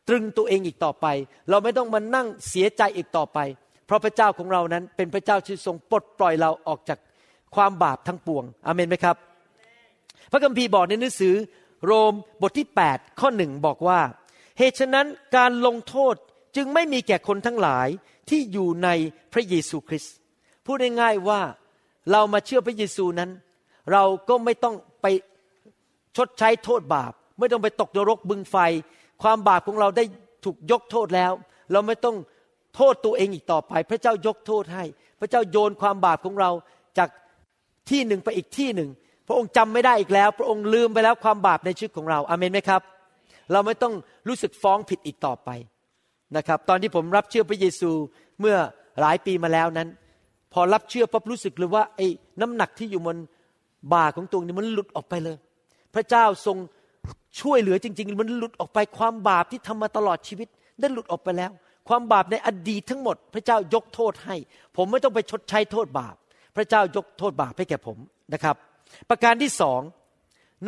ตรึงตัวเองอีกต่อไปเราไม่ต้องมานั่งเสียใจอีกต่อไปเพราะพระเจ้าของเรานั้นเป็นพระเจ้าที่ทรงปลดปล่อยเราออกจากความบาปทั้งปวงอาเมนไหมครับพระคัมภีร์บอกในหนังสือโรมบทที่8ข้อ1บอกว่าเหตุฉะนั้นการลงโทษจึงไม่มีแก่คนทั้งหลายที่อยู่ในพระเยซูคริสต์พูดง่ายๆว่าเรามาเชื่อพระเยซูนั้นเราก็ไม่ต้องไปชดใช้โทษบาปไม่ต้องไปตกนรกบึงไฟความบาปของเราได้ถูกยกโทษแล้วเราไม่ต้องโทษตัวเองอีกต่อไปพระเจ้ายกโทษให้พระเจ้าโยนความบาปของเราจากที่หนึ่งไปอีกที่หนึ่งพระองค์จำไม่ได้อีกแล้วพระองค์ลืมไปแล้วความบาปในชีวิตของเราอาเมนไหมครับเราไม่ต้องรู้สึกฟ้องผิดอีกต่อไปนะครับตอนที่ผมรับเชื่อพระเยซูเมื่อหลายปีมาแล้วนั้นพอรับเชื่อปั๊บรู้สึกเลยว่าไอ้น้ำหนักที่อยู่บนบ่าของตัวนี้มันหลุดออกไปเลยพระเจ้าทรงช่วยเหลือจริงๆมันหลุดออกไปความบาปที่ทำมาตลอดชีวิตได้หลุดออกไปแล้วความบาปในอดีตทั้งหมดพระเจ้ายกโทษให้ผมไม่ต้องไปชดใช้โทษบาปพระเจ้ายกโทษบาปให้แก่ผมนะครับประการที่สอง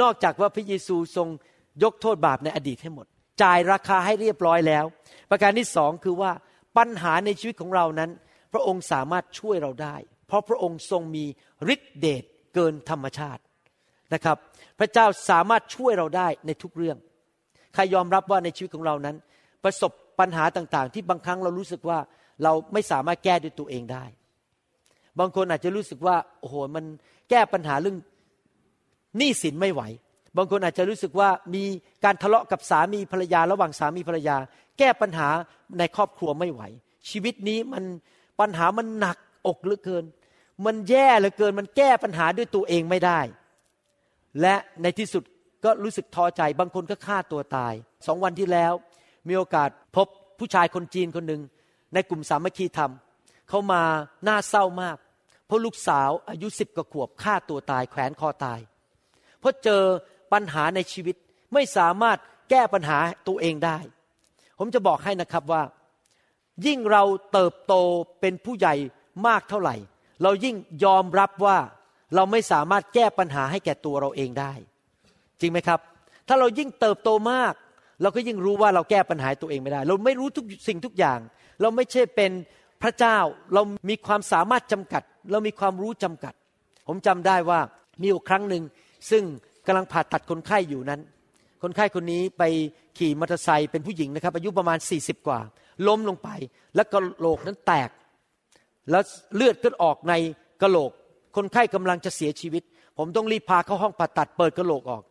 นอกจากว่าพระเยซูทรงยกโทษบาปในอดีตให้หมดจ่ายราคาให้เรียบร้อยแล้วประการที่สองคือว่าปัญหาในชีวิตของเรานั้นพระองค์สามารถช่วยเราได้เพราะพระองค์ทรงมีฤทธิเดชเกินธรรมชาตินะครับพระเจ้าสามารถช่วยเราได้ในทุกเรื่องใครยอมรับว่าในชีวิตของเรานั้นประสบปัญหาต่างๆที่บางครั้งเรารู้สึกว่าเราไม่สามารถแก้ด้วยตัวเองได้บางคนอาจจะรู้สึกว่าโอ้โหมันแก้ปัญหาเรื่องหนี้สินไม่ไหวบางคนอาจจะรู้สึกว่ามีการทะเลาะกับสามีภรรยาระหว่างสามีภรรยาแก้ปัญหาในครอบครัวไม่ไหวชีวิตนี้มันปัญหามันหนักอกเหลือเกินมันแย่เหลือเกินมันแก้ปัญหาด้วยตัวเองไม่ได้และในที่สุดก็รู้สึกท้อใจบางคนก็ฆ่าตัวตาย2 วันที่แล้วมีโอกาสพบผู้ชายคนจีนคนหนึ่งในกลุ่มสามัคคีธรรมเขามาน่าเศร้ามากเพราะลูกสาวอายุ10กว่าขวบฆ่าตัวตายแขวนคอตายเพราะเจอปัญหาในชีวิตไม่สามารถแก้ปัญหาตัวเองได้ผมจะบอกให้นะครับว่ายิ่งเราเติบโตเป็นผู้ใหญ่มากเท่าไหร่เรายิ่งยอมรับว่าเราไม่สามารถแก้ปัญหาให้แก่ตัวเราเองได้จริงไหมครับถ้าเรายิ่งเติบโตมากเราก็ยิ่งรู้ว่าเราแก้ปัญหาตัวเองไม่ได้เราไม่รู้ทุกสิ่งทุกอย่างเราไม่ใช่เป็นพระเจ้าเรามีความสามารถจำกัดเรามีความรู้จำกัดผมจำได้ว่ามีอยู่ครั้งหนึ่งซึ่งกำลังผ่าตัดคนไข้อยู่นั้นคนไข้คนนี้ไปขี่มอเตอร์ไซค์เป็นผู้หญิงนะครับอายุประมาณ40กว่าล้มลงไปแล้วกะโหลกนั้นแตกแล้วเลือดก็ออกในกะโหลกคนไข้กำลังจะเสียชีวิตผมต้องรีบพาเข้าห้องผ่าตัดเปิดกะโหลกออก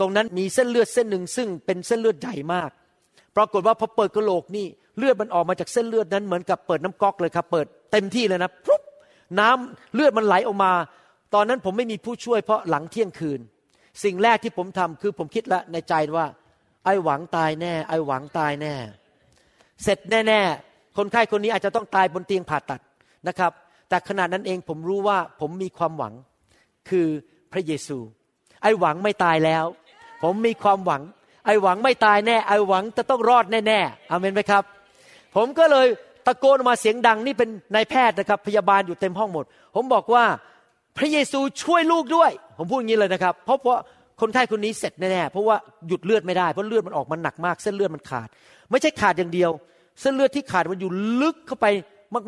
ตรงนั้นมีเส้นเลือดเส้นหนึ่งซึ่งเป็นเส้นเลือดใหญ่มากปรากฏว่าพอเปิดกะโหลกนี่เลือดมันออกมาจากเส้นเลือดนั้นเหมือนกับเปิดน้ำก๊อกเลยครับเปิดเต็มที่เลยนะปุ๊บน้ำเลือดมันไหลออกมาตอนนั้นผมไม่มีผู้ช่วยเพราะหลังเที่ยงคืนสิ่งแรกที่ผมทำคือผมคิดละในใจว่าไอ้หวังตายแน่ไอ้หวังตายแน่เสร็จแน่ๆคนไข้คนนี้อาจจะต้องตายบนเตียงผ่าตัดนะครับแต่ขณะนั้นเองผมรู้ว่าผมมีความหวังคือพระเยซูไอ้หวังไม่ตายแล้วผมมีความหวังไอ้หวังไม่ตายแน่ไอ้หวังจะต้องรอดแน่ๆอาเมนไหมครับผมก็เลยตะโกนออกมาเสียงดังนี่เป็นนายแพทย์นะครับพยาบาลอยู่เต็มห้องหมดผมบอกว่าพระเยซูช่วยลูกด้วยผมพูดอย่างนี้เลยนะครับเพราะคนไข้คนนี้เสร็จแน่ๆเพราะว่าหยุดเลือดไม่ได้เพราะเลือดมันออกมาหนักมากเส้นเลือดมันขาดไม่ใช่ขาดอย่างเดียวเส้นเลือดที่ขาดมันอยู่ลึกเข้าไป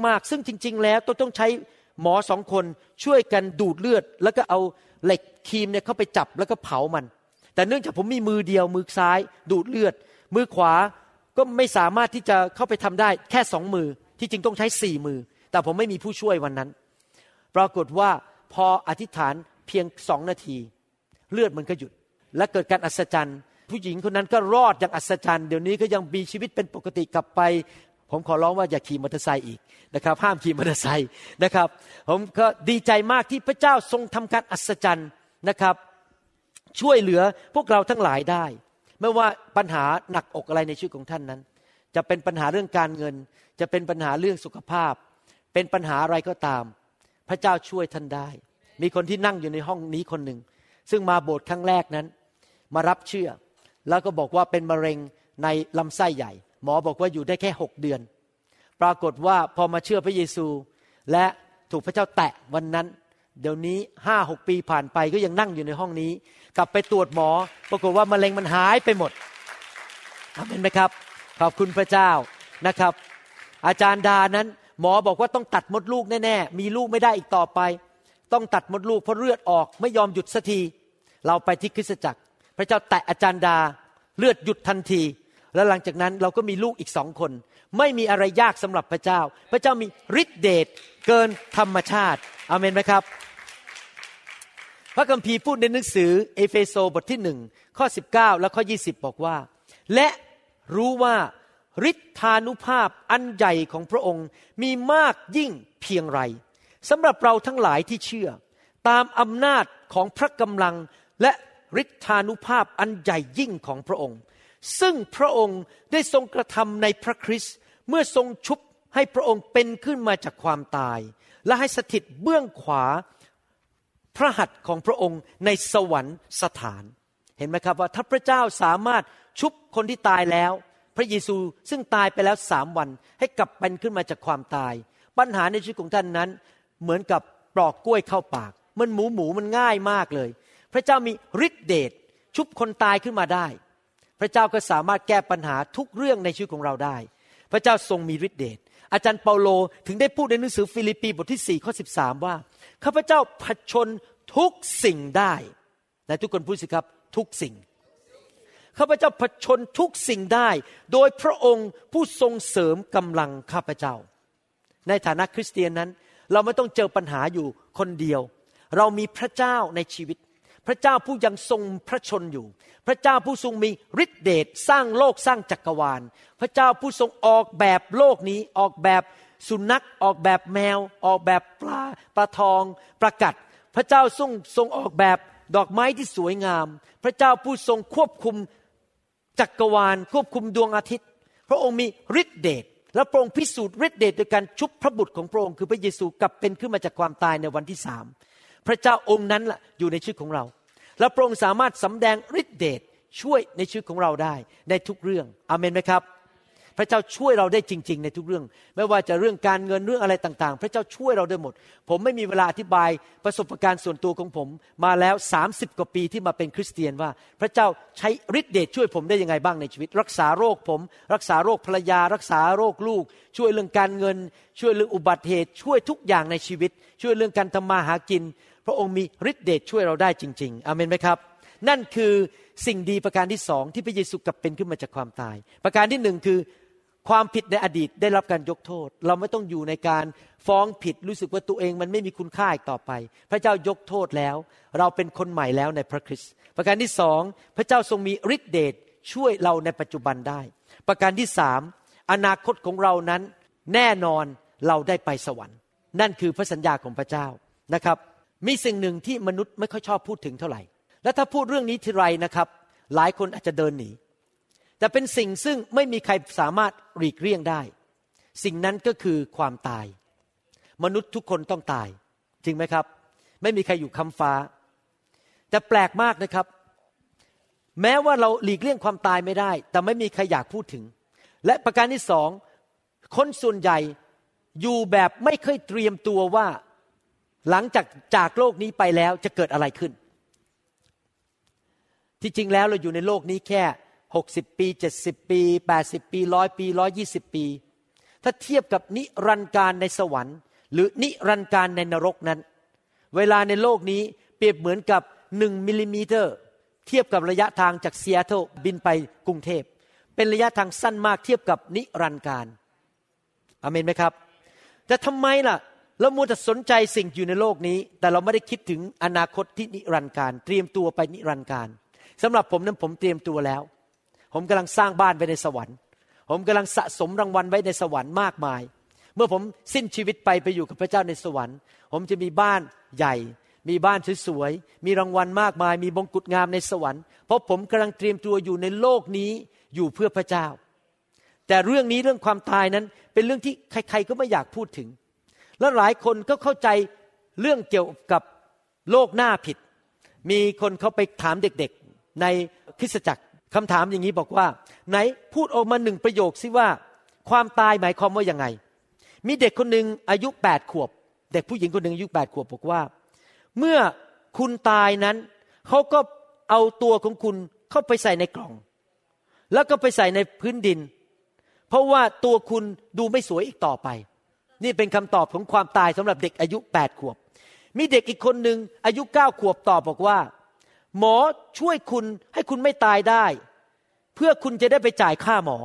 มากๆซึ่งจริงๆแล้วต้องใช้หมอ2คนช่วยกันดูดเลือดแล้วก็เอาเหล็กครีมเนี่ยเข้าไปจับแล้วก็เผามันแต่เนื่องจากผมมีมือเดียวมือซ้ายดูดเลือดมือขวาก็ไม่สามารถที่จะเข้าไปทำได้แค่2มือที่จริงต้องใช้4มือแต่ผมไม่มีผู้ช่วยวันนั้นปรากฏว่าพออธิษฐานเพียง2นาทีเลือดมันก็หยุดและเกิดการอัศจรรย์ผู้หญิงคนนั้นก็รอดอย่างอัศจรรย์เดี๋ยวนี้ก็ยังมีชีวิตเป็นปกติกลับไปผมขอร้องว่าอย่าขี่มอเตอร์ไซค์อีกนะครับห้ามขี่มอเตอร์ไซค์นะครับผมก็ดีใจมากที่พระเจ้าทรงทำการอัศจรรย์นะครับช่วยเหลือพวกเราทั้งหลายได้ไม่ว่าปัญหาหนักอกอะไรในชีวิตของท่านนั้นจะเป็นปัญหาเรื่องการเงินจะเป็นปัญหาเรื่องสุขภาพเป็นปัญหาอะไรก็ตามพระเจ้าช่วยท่านได้มีคนที่นั่งอยู่ในห้องนี้คนหนึ่งซึ่งมาโบสถ์ครั้งแรกนั้นมารับเชื่อแล้วก็บอกว่าเป็นมะเร็งในลำไส้ใหญ่หมอบอกว่าอยู่ได้แค่6เดือนปรากฏว่าพอมาเชื่อพระเยซูและถูกพระเจ้าแตะวันนั้นเดี๋ยวนี้ 5-6 ปีผ่านไปก็ยังนั่งอยู่ในห้องนี้กลับไปตรวจหมอปรากฏว่ามะเร็งมันหายไปหมดอาเมนไหมครับ ขอบคุณพระเจ้านะครับอาจารย์ดานั้นหมอบอกว่าต้องตัดมดลูกแน่ๆมีลูกไม่ได้อีกต่อไปต้องตัดมดลูกเพราะเลือดออกไม่ยอมหยุดสักทีเราไปที่คริสตจักรพระเจ้าแตะอาจารย์ดาเลือดหยุดทันทีแล้วหลังจากนั้นเราก็มีลูกอีก2คนไม่มีอะไรยากสำหรับพระเจ้าพระเจ้ามีฤทธิ์เดชเกินธรรมชาติอาเมนไหมครับพระคัมภีร์พูดในหนังสือเอเฟโซบทที่1ข้อ19และข้อ20บอกว่าและรู้ว่าฤทธานุภาพอันใหญ่ของพระองค์มีมากยิ่งเพียงไรสำหรับเราทั้งหลายที่เชื่อตามอำนาจของพระกำลังและฤทธานุภาพอันใหญ่ยิ่งของพระองค์ซึ่งพระองค์ได้ทรงกระทำในพระคริสต์เมื่อทรงชุบให้พระองค์เป็นขึ้นมาจากความตายและให้สถิตเบื้องขวาพระหัตถ์ของพระองค์ในสวรรคสถานเห็นไหมครับว่าถ้าพระเจ้าสามารถชุบคนที่ตายแล้วพระเยซูซึ่งตายไปแล้ว3วันให้กลับเป็นขึ้นมาจากความตายปัญหาในชีวิตของท่านนั้นเหมือนกับปลอกกล้วยเข้าปากมันหมูมันง่ายมากเลยพระเจ้ามีฤทธิ์เดชชุบคนตายขึ้นมาได้พระเจ้าก็สามารถแก้ปัญหาทุกเรื่องในชีวิตของเราได้พระเจ้าทรงมีฤทธิ์เดชอาจารย์เปาโลถึงได้พูดในหนังสือฟิลิปปีบทที่4ข้อ13ว่าข้าพเจ้าเผชิญทุกสิ่งได้และทุกคนพูดสิครับทุกสิ่งข้าพเจ้าเผชิญทุกสิ่งได้โดยพระองค์ผู้ทรงเสริมกำลังข้าพเจ้าในฐานะคริสเตียนนั้นเราไม่ต้องเจอปัญหาอยู่คนเดียวเรามีพระเจ้าในชีวิตพระเจ้าผู้ยังทรงพระชนอยู่พระเจ้าผู้ทรงมีฤทธิเดชสร้างโลกสร้างจักรวาลพระเจ้าผู้ทรงออกแบบโลกนี้ออกแบบสุนัขออกแบบแมวออกแบบปลาทองปลากัดพระเจ้าทรงออกแบบดอกไม้ที่สวยงามพระเจ้าผู้ทรงควบคุมจักรวาลควบคุมดวงอาทิตย์พระองค์มีฤทธิเดชและพระองค์พิสูจน์ฤทธิเดชโดยการชุบพระบุตรของพระองค์คือพระเยซูกลับเป็นขึ้นมาจากความตายในวันที่3พระเจ้าองค์นั้นล่ะอยู่ในชีวิตของเราและพระองค์สามารถสำแดงฤทธิเดชช่วยในชีวิตของเราได้ในทุกเรื่องอาเมนไหมครับพระเจ้าช่วยเราได้จริงๆในทุกเรื่องไม่ว่าจะเรื่องการเงินเรื่องอะไรต่างๆพระเจ้าช่วยเราได้หมดผมไม่มีเวลาอธิบายประสบการณ์ส่วนตัวของผมมาแล้ว30กว่าปีที่มาเป็นคริสเตียนว่าพระเจ้าใช้ฤทธิ์เดชช่วยผมได้ยังไงบ้างในชีวิตรักษาโรคผมรักษาโรคภรรยารักษาโรคลูกช่วยเรื่องการเงินช่วยเรื่องอุบัติเหตุช่วยทุกอย่างในชีวิตช่วยเรื่องการทำมาหากินพระองค์มีฤทธิ์เดชช่วยเราได้จริงๆอาเมนไหมครับนั่นคือสิ่งดีประการที่2ที่พระเยซูกลับเป็นขึ้นมาจากความตายประการที่1คือความผิดในอดีตได้รับการยกโทษเราไม่ต้องอยู่ในการฟ้องผิดรู้สึกว่าตัวเองมันไม่มีคุณค่าอีกต่อไปพระเจ้ายกโทษแล้วเราเป็นคนใหม่แล้วในพระคริสต์ประการที่2พระเจ้าทรงมีฤทธิ์เดชช่วยเราในปัจจุบันได้ประการที่3อนาคตของเรานั้นแน่นอนเราได้ไปสวรรค์นั่นคือพระสัญญาของพระเจ้านะครับมีสิ่งหนึ่งที่มนุษย์ไม่ค่อยชอบพูดถึงเท่าไหร่และถ้าพูดเรื่องนี้ทีไรนะครับหลายคนอาจจะเดินหนีแต่เป็นสิ่งซึ่งไม่มีใครสามารถหลีกเลี่ยงได้สิ่งนั้นก็คือความตายมนุษย์ทุกคนต้องตายจริงไหมครับไม่มีใครอยู่ค้ำฟ้าแต่แปลกมากนะครับแม้ว่าเราหลีกเลี่ยงความตายไม่ได้แต่ไม่มีใครอยากพูดถึงและประการที่2คนส่วนใหญ่อยู่แบบไม่เคยเตรียมตัวว่าหลังจากโลกนี้ไปแล้วจะเกิดอะไรขึ้นที่จริงแล้วเราอยู่ในโลกนี้แค่60ปี70ปี80ปี100ปี120ปีถ้าเทียบกับนิรันดร์การในสวรรค์หรือนิรันดร์การในนรกนั้นเวลาในโลกนี้เปรียบเหมือนกับ1มิลลิเมตรเทียบกับระยะทางจาก Seattle บินไปกรุงเทพเป็นระยะทางสั้นมากเทียบกับนิรันดร์การอาเมนไหมครับแต่ทำไมล่ะเรามัวแต่สนใจสิ่งอยู่ในโลกนี้แต่เราไม่ได้คิดถึงอนาคตที่นิรันดร์การเตรียมตัวไปนิรันดร์การสำหรับผมนั้นผมเตรียมตัวแล้วผมกำลังสร้างบ้านไว้ในสวรรค์ผมกำลังสะสมรางวัลไว้ในสวรรค์มากมายเมื่อผมสิ้นชีวิตไปอยู่กับพระเจ้าในสวรรค์ผมจะมีบ้านใหญ่มีบ้านสวยๆมีรางวัลมากมายมีมงกุฎงามในสวรรค์เพราะผมกำลังเตรียมตัวอยู่ในโลกนี้อยู่เพื่อพระเจ้าแต่เรื่องนี้เรื่องความตายนั้นเป็นเรื่องที่ใครๆก็ไม่อยากพูดถึงและหลายคนก็เข้าใจเรื่องเกี่ยวกับโลกหน้าผิดมีคนเขาไปถามเด็กๆในคริสตจักรคำถามอย่างนี้บอกว่าไหนพูดออกมา1ประโยคสิว่าความตายหมายความว่ายังไงมีเด็กคนหนึ่งอายุ8ขวบเด็กผู้หญิงคนหนึ่งอายุ8ขวบบอกว่าเมื่อคุณตายนั้นเขาก็เอาตัวของคุณเข้าไปใส่ในกล่องแล้วก็ไปใส่ในพื้นดิน เพราะว่าตัวคุณดูไม่สวยอีกต่อไปนี่เป็นคำตอบของความตายสำหรับเด็กอายุ8ขวบมีเด็กอีกคนหนึ่งอายุ9ขวบตอบบอกว่าหมอช่วยคุณให้คุณไม่ตายได้เพื่อคุณจะได้ไปจ่ายค่าหมอ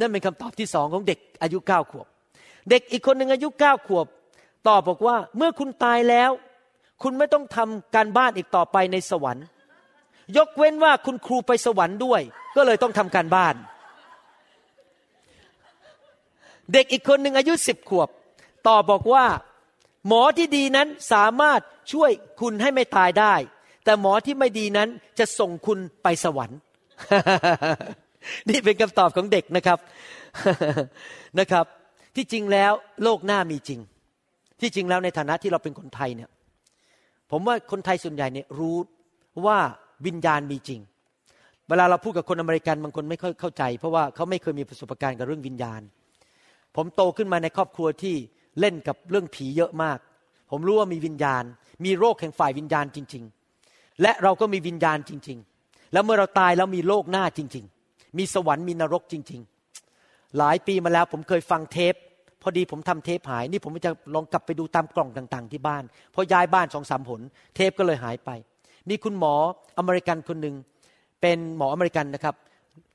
นั่นเป็นคำตอบที่2ของเด็กอายุ9ขวบเด็กอีกคนหนึ่งอายุ9ขวบตอบบอกว่าเมื่อคุณตายแล้วคุณไม่ต้องทำการบ้านอีกต่อไปในสวรรค์ยกเว้นว่าคุณครูไปสวรรค์ด้วยก็เลยต้องทำการบ้านเด็กอีกคนหนึ่งอายุ10ขวบตอบบอกว่าหมอที่ดีนั้นสามารถช่วยคุณให้ไม่ตายได้แต่หมอที่ไม่ดีนั้นจะส่งคุณไปสวรรค์ นี่เป็นคำตอบของเด็กนะครับ นะครับที่จริงแล้วโลกหน้ามีจริงที่จริงแล้วในฐานะที่เราเป็นคนไทยเนี่ยผมว่าคนไทยส่วนใหญ่เนี่ยรู้ว่าวิญญาณมีจริงเวลาเราพูดกับคนอเมริกันบางคนไม่ค่อยเข้าใจเพราะว่าเขาไม่เคยมีประสบการณ์กับเรื่องวิญญาณผมโตขึ้นมาในครอบครัวที่เล่นกับเรื่องผีเยอะมากผมรู้ว่ามีวิญญาณมีโรคแห่งฝ่ายวิญญาณจริงๆและเราก็มีวิญญาณจริงๆแล้วเมื่อเราตายแล้วมีโลกหน้าจริงๆมีสวรรค์มีนรกจริงๆหลายปีมาแล้วผมเคยฟังเทปพอดีผมทำเทปหายนี่ผมจะลองกลับไปดูตามกล่องต่างๆที่บ้านพอย้ายบ้าน 2-3 หนเทปก็เลยหายไปมีคุณหมออเมริกันคนนึงเป็นหมออเมริกันนะครับ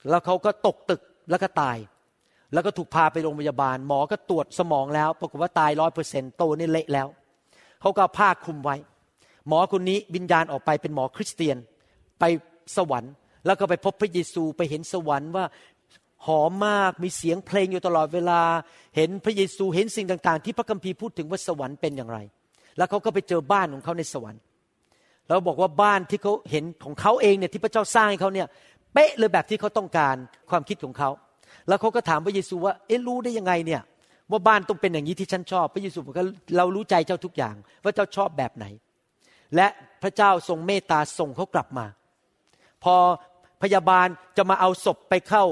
แล้วเขาก็ตกตึกแล้วก็ตายแล้วก็ถูกพาไปโรงพยาบาลหมอก็ตรวจสมองแล้วปรากฏว่าตาย 100% โตนี่เละแล้วเขาก็เอาผ้าคลุมไว้หมอคนนี้วิญญาณออกไปเป็นหมอคริสเตียนไปสวรรค์แล้วก็ไปพบพระเยซูไปเห็นสวรรค์ว่าหอมมากมีเสียงเพลงอยู่ตลอดเวลาเห็นพระเยซูเห็นสิ่งต่างๆที่พระคัมภีร์พูดถึงว่าสวรรค์เป็นอย่างไรแล้วเขาก็ไปเจอบ้านของเขาในสวรรค์แล้วบอกว่าบ้านที่เขาเห็นของเขาเองเนี่ยที่พระเจ้าสร้างให้เขาเนี่ยเป๊ะเลยแบบที่เขาต้องการความคิดของเขาแล้วเขาก็ถามพระเยซูว่าเอ๊ะรู้ได้ยังไงเนี่ยว่าบ้านต้องเป็นอย่างนี้ที่ฉันชอบพระเยซูบอกว่าเรารู้ใจเจ้าทุกอย่างว่าเจ้าชอบแบบไหนและพระเจ้าทรงเมตตาส่งเขากลับมาพอพยาบาลจะมาเอาศพไปเข้า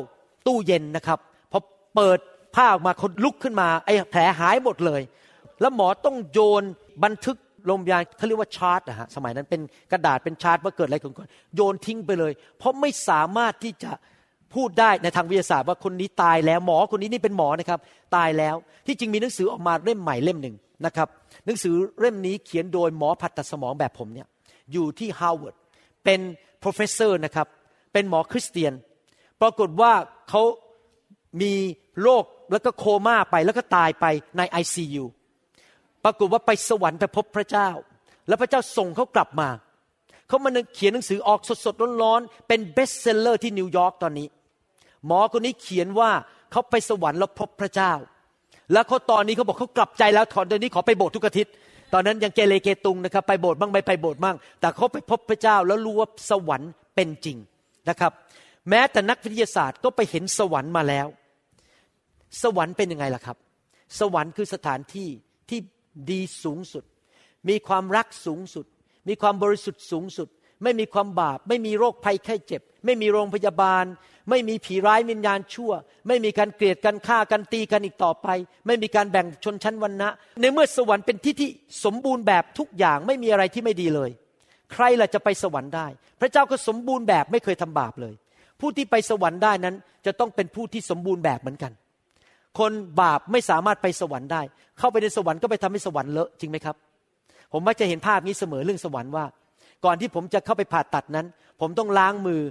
ตู้เย็นนะครับพอเปิดผ้าออกมาคนลุกขึ้นมาไอ้แผลหายหมดเลยแล้วหมอต้องโยนบันทึกโรงพยาบาลเขาเรียกว่าชาร์ตนะฮะสมัยนั้นเป็นกระดาษเป็นชาร์ตว่าเกิดอะไรขึ้นก่อนโยนทิ้งไปเลยเพราะไม่สามารถที่จะพูดได้ในทางวิทยาศาสตร์ว่าคนนี้ตายแล้วหมอคนนี้นี่เป็นหมอนะครับตายแล้วที่จริงมีหนังสือออกมาเล่มใหม่เล่มหนึ่งนะครับหนังสือเล่มนี้เขียนโดยหมอผ่าตัดสมองแบบผมเนี่ยอยู่ที่ฮาร์วาร์ดเป็น professor นะครับเป็นหมอคริสเตียนปรากฏว่าเขามีโรคแล้วก็โคม่าไปแล้วก็ตายไปใน ICU ปรากฏว่าไปสวรรค์ไปพบพระเจ้าแล้วพระเจ้าส่งเขากลับมาเขามาเขียนหนังสือออกสดๆร้อนๆเป็น best seller ที่นิวยอร์กตอนนี้หมอคนนี้เขียนว่าเขาไปสวรรค์แล้วพบพระเจ้าแล้วเขาตอนนี้เขาบอกเขากลับใจแล้วถอนเดี๋ยวนี้ขอไปโบสถ์ทุกอาทิตย์ตอนนั้นยังเกเรเกตุงนะครับไปโบสถ์บ้างไม่ไปโบสถ์บ้างแต่เขาไปพบพระเจ้าแล้วรู้ว่าสวรรค์เป็นจริงนะครับแม้แต่นักวิทยาศาสตร์ก็ไปเห็นสวรรค์มาแล้วสวรรค์เป็นยังไงล่ะครับสวรรค์คือสถานที่ที่ดีสูงสุดมีความรักสูงสุดมีความบริสุทธิ์สูงสุดไม่มีความบาปไม่มีโรคภัยไข้เจ็บไม่มีโรงพยาบาลไม่มีผีร้ายวิญญาณชั่วไม่มีการเกลียดกันฆ่ากันตีกันอีกต่อไปไม่มีการแบ่งชนชั้นวรรณะในเมื่อสวรรค์เป็นที่ที่สมบูรณ์แบบทุกอย่างไม่มีอะไรที่ไม่ดีเลยใครล่ะจะไปสวรรค์ได้พระเจ้าก็สมบูรณ์แบบไม่เคยทำบาปเลยผู้ที่ไปสวรรค์ได้นั้นจะต้องเป็นผู้ที่สมบูรณ์แบบเหมือนกันคนบาปไม่สามารถไปสวรรค์ได้เข้าไปในสวรรค์ก็ไปทำให้สวรรค์เลอะจริงไหมครับผมมักจะเห็นภาพนี้เสมอเรื่องสวรรค์ว่าก่อนที่ผมจะเข้าไปผ่าตัดนั้นผมต้องล้างมือ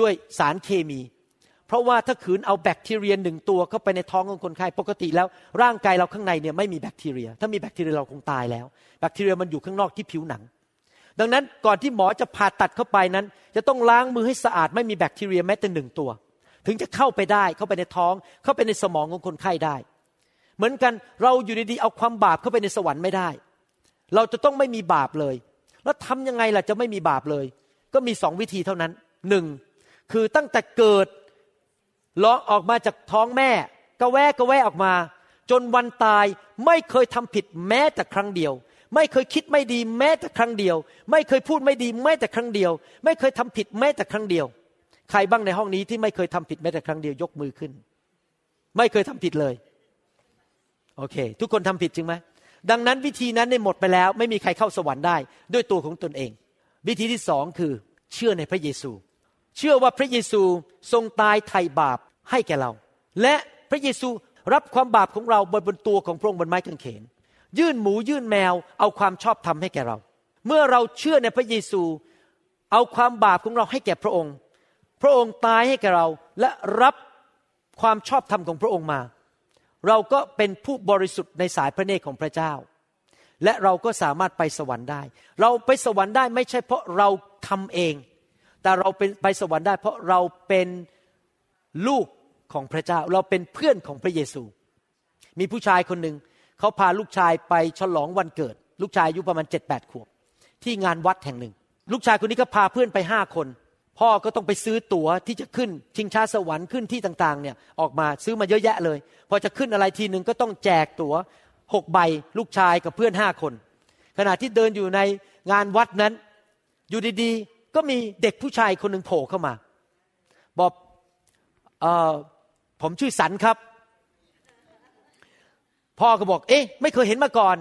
ด้วยสารเคมีเพราะว่าถ้าขืนเอาแบคทีเรียหนึ่งตัวเข้าไปในท้องของคนไข้ปกติแล้วร่างกายเราข้างในเนี่ยไม่มีแบคทีเรียถ้ามีแบคทีเรียเราคงตายแล้วแบคทีเรียมันอยู่ข้างนอกที่ผิวหนังดังนั้นก่อนที่หมอจะผ่าตัดเข้าไปนั้นจะต้องล้างมือให้สะอาดไม่มีแบคทีเรียแม้แต่หนึ่งตัวถึงจะเข้าไปได้เข้าไปในท้องเข้าไปในสมองของคนไข้ได้เหมือนกันเราอยู่ดีๆเอาความบาปเข้าไปในสวรรค์ไม่ได้เราจะต้องไม่มีบาปเลยแล้วทำยังไงล่ะจะไม่มีบาปเลยก็มี2วิธีเท่านั้น1คือตั้งแต่เกิดล้อออกมาจากท้องแม่กะแวะออกมาจนวันตายไม่เคยทำผิดแม้แต่ครั้งเดียวไม่เคยคิดไม่ดีแม้แต่ครั้งเดียวไม่เคยพูดไม่ดีแม้แต่ครั้งเดียวไม่เคยทำผิดแม้แต่ครั้งเดียวใครบ้างในห้องนี้ที่ไม่เคยทำผิดแม้แต่ครั้งเดียวยกมือขึ้นไม่เคยทำผิดเลยโอเคทุกคนทำผิดจริงไหมดังนั้นวิธีนั้นได้หมดไปแล้วไม่มีใครเข้าสวรรค์ได้ด้วยตัวของตนเองวิธีที่2คือเชื่อในพระเยซูเชื่อว่าพระเยซูทรงตายไถ่บาปให้แก่เราและ พระเยซูรับความบาปของเราบนตัวของพระองค์บนไม้กางเขนยื่นหมูยื่นแมวเอาความชอบธรรมให้แก่เราเมื่อเราเชื่อในพระเยซูเอาความบาปของเราให้แก่พระองค์พระองค์ตายให้แก่เราและรับความชอบธรรมของพระองค์มาเราก็เป็นผู้บริสุทธิ์ในสายพระเนตรของพระเจ้าและเราก็สามารถไปสวรรค์ได้เราไปสวรรค์ได้ไม่ใช่เพราะเราทำเองแต่เราเป็นไปสวรรค์ได้เพราะเราเป็นลูกของพระเจ้าเราเป็นเพื่อนของพระเยซูมีผู้ชายคนหนึ่งเขาพาลูกชายไปฉลองวันเกิดลูกชายอายุประมาณ 7-8 ขวบที่งานวัดแห่งหนึ่งลูกชายคนนี้ก็พาเพื่อนไป5คนพ่อก็ต้องไปซื้อตั๋วที่จะขึ้นชิงช้าสวรรค์ขึ้นที่ต่างๆเนี่ยออกมาซื้อมาเยอะแยะเลยพอจะขึ้นอะไรทีนึงก็ต้องแจกตั๋ว6ใบลูกชายกับเพื่อน5คนขณะที่เดินอยู่ในงานวัดนั้นอยู่ดีๆก็มีเด็กผู้ชายคนนึงโผล่เข้ามาบอกผมชื่อสันครับพ่อก็บอกเอ๊ะไม่เคยเห็นมาก่อน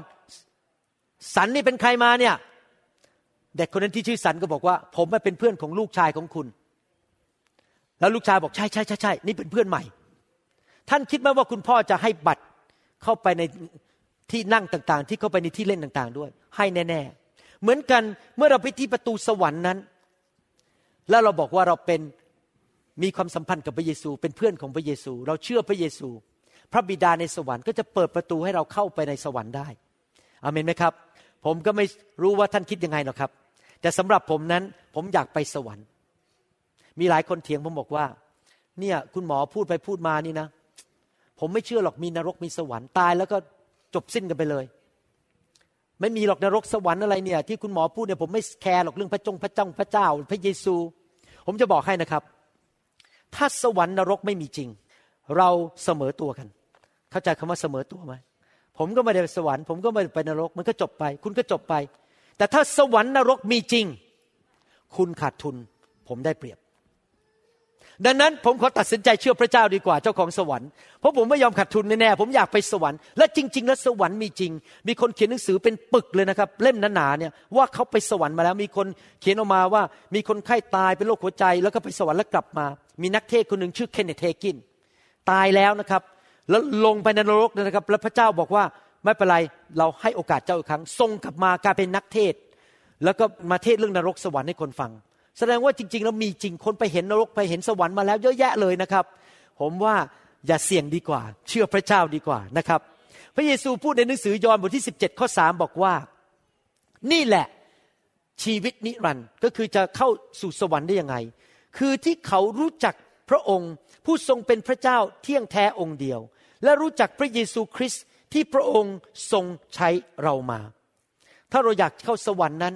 สันนี่เป็นใครมาเนี่ยเด็กคนนั้นที่ชื่อสันก็บอกว่าผมเป็นเพื่อนของลูกชายของคุณแล้วลูกชายบอกใช่ๆๆๆนี่เป็นเพื่อนใหม่ท่านคิดไหมว่าคุณพ่อจะให้บัตรเข้าไปในที่นั่งต่างๆที่เข้าไปในที่เล่นต่างๆด้วยให้แน่ๆเหมือนกันเมื่อเราไปที่ประตูสวรรค์นั้นแล้วเราบอกว่าเราเป็นมีความสัมพันธ์กับพระเยซูเป็นเพื่อนของพระเยซูเราเชื่อพระเยซูพระบิดาในสวรรค์ก็จะเปิดประตูให้เราเข้าไปในสวรรค์ได้อาเมนไหมครับผมก็ไม่รู้ว่าท่านคิดยังไงหรอกครับแต่สำหรับผมนั้นผมอยากไปสวรรค์มีหลายคนเถียงผมบอกว่าเนี่ยคุณหมอพูดไปพูดมานี่นะผมไม่เชื่อหรอกมีนรกมีสวรรค์ตายแล้วก็จบสิ้นกันไปเลยไม่มีหรอกนรกสวรรค์อะไรเนี่ยที่คุณหมอพูดเนี่ยผมไม่แคร์หรอกเรื่องพระเจ้าพระเยซูผมจะบอกให้นะครับถ้าสวรรค์นรกไม่มีจริงเราเสมอตัวกันเข้าใจคำว่าเสมอตัวไหมผมก็ไม่ได้ไปสวรรค์ผมก็ไม่ได้ไปนรกมันก็จบไปคุณก็จบไปแต่ถ้าสวรรค์นรกมีจริงคุณขาดทุนผมได้เปรียบดังนั้นผมขอตัดสินใจเชื่อพระเจ้าดีกว่าเจ้าของสวรรค์เพราะผมไม่ยอมขาดทุนแน่ๆผมอยากไปสวรรค์และจริงๆแล้วสวรรค์มีจริงมีคนเขียนหนังสือเป็นปึกเลยนะครับเล่มหนาๆเนี่ยว่าเขาไปสวรรค์มาแล้วมีคนเขียนออกมาว่ามีคนไข้ตายเป็นโรคหัวใจแล้วก็ไปสวรรค์แล้วกลับมามีนักเทศน์คนนึงชื่อเคนเนธ เฮกินตายแล้วนะครับแล้วลงไปในนรกนะครับแล้วพระเจ้าบอกว่าไม่เป็นไรเราให้โอกาสเจ้าอีกครั้งส่งกลับมากลายเป็นนักเทศน์แล้วก็มาเทศเรื่องนรกสวรรค์ให้คนฟังแสดงว่าจริงๆแล้วมีจริงคนไปเห็นนรกไปเห็นสวรรค์มาแล้วเยอะแยะเลยนะครับผมว่าอย่าเสี่ยงดีกว่าเชื่อพระเจ้าดีกว่านะครับพระเยซูพูดในหนังสือยอห์นบทที่17ข้อ3บอกว่านี่แหละชีวิตนิรันดร์ก็คือจะเข้าสู่สวรรค์ได้ยังไงคือที่เขารู้จักพระองค์ผู้ทรงเป็นพระเจ้าเที่ยงแท้องค์เดียวและรู้จักพระเยซูคริสต์ที่พระองค์ทรงใช้เรามาถ้าเราอยากเข้าสวรรค์นั้น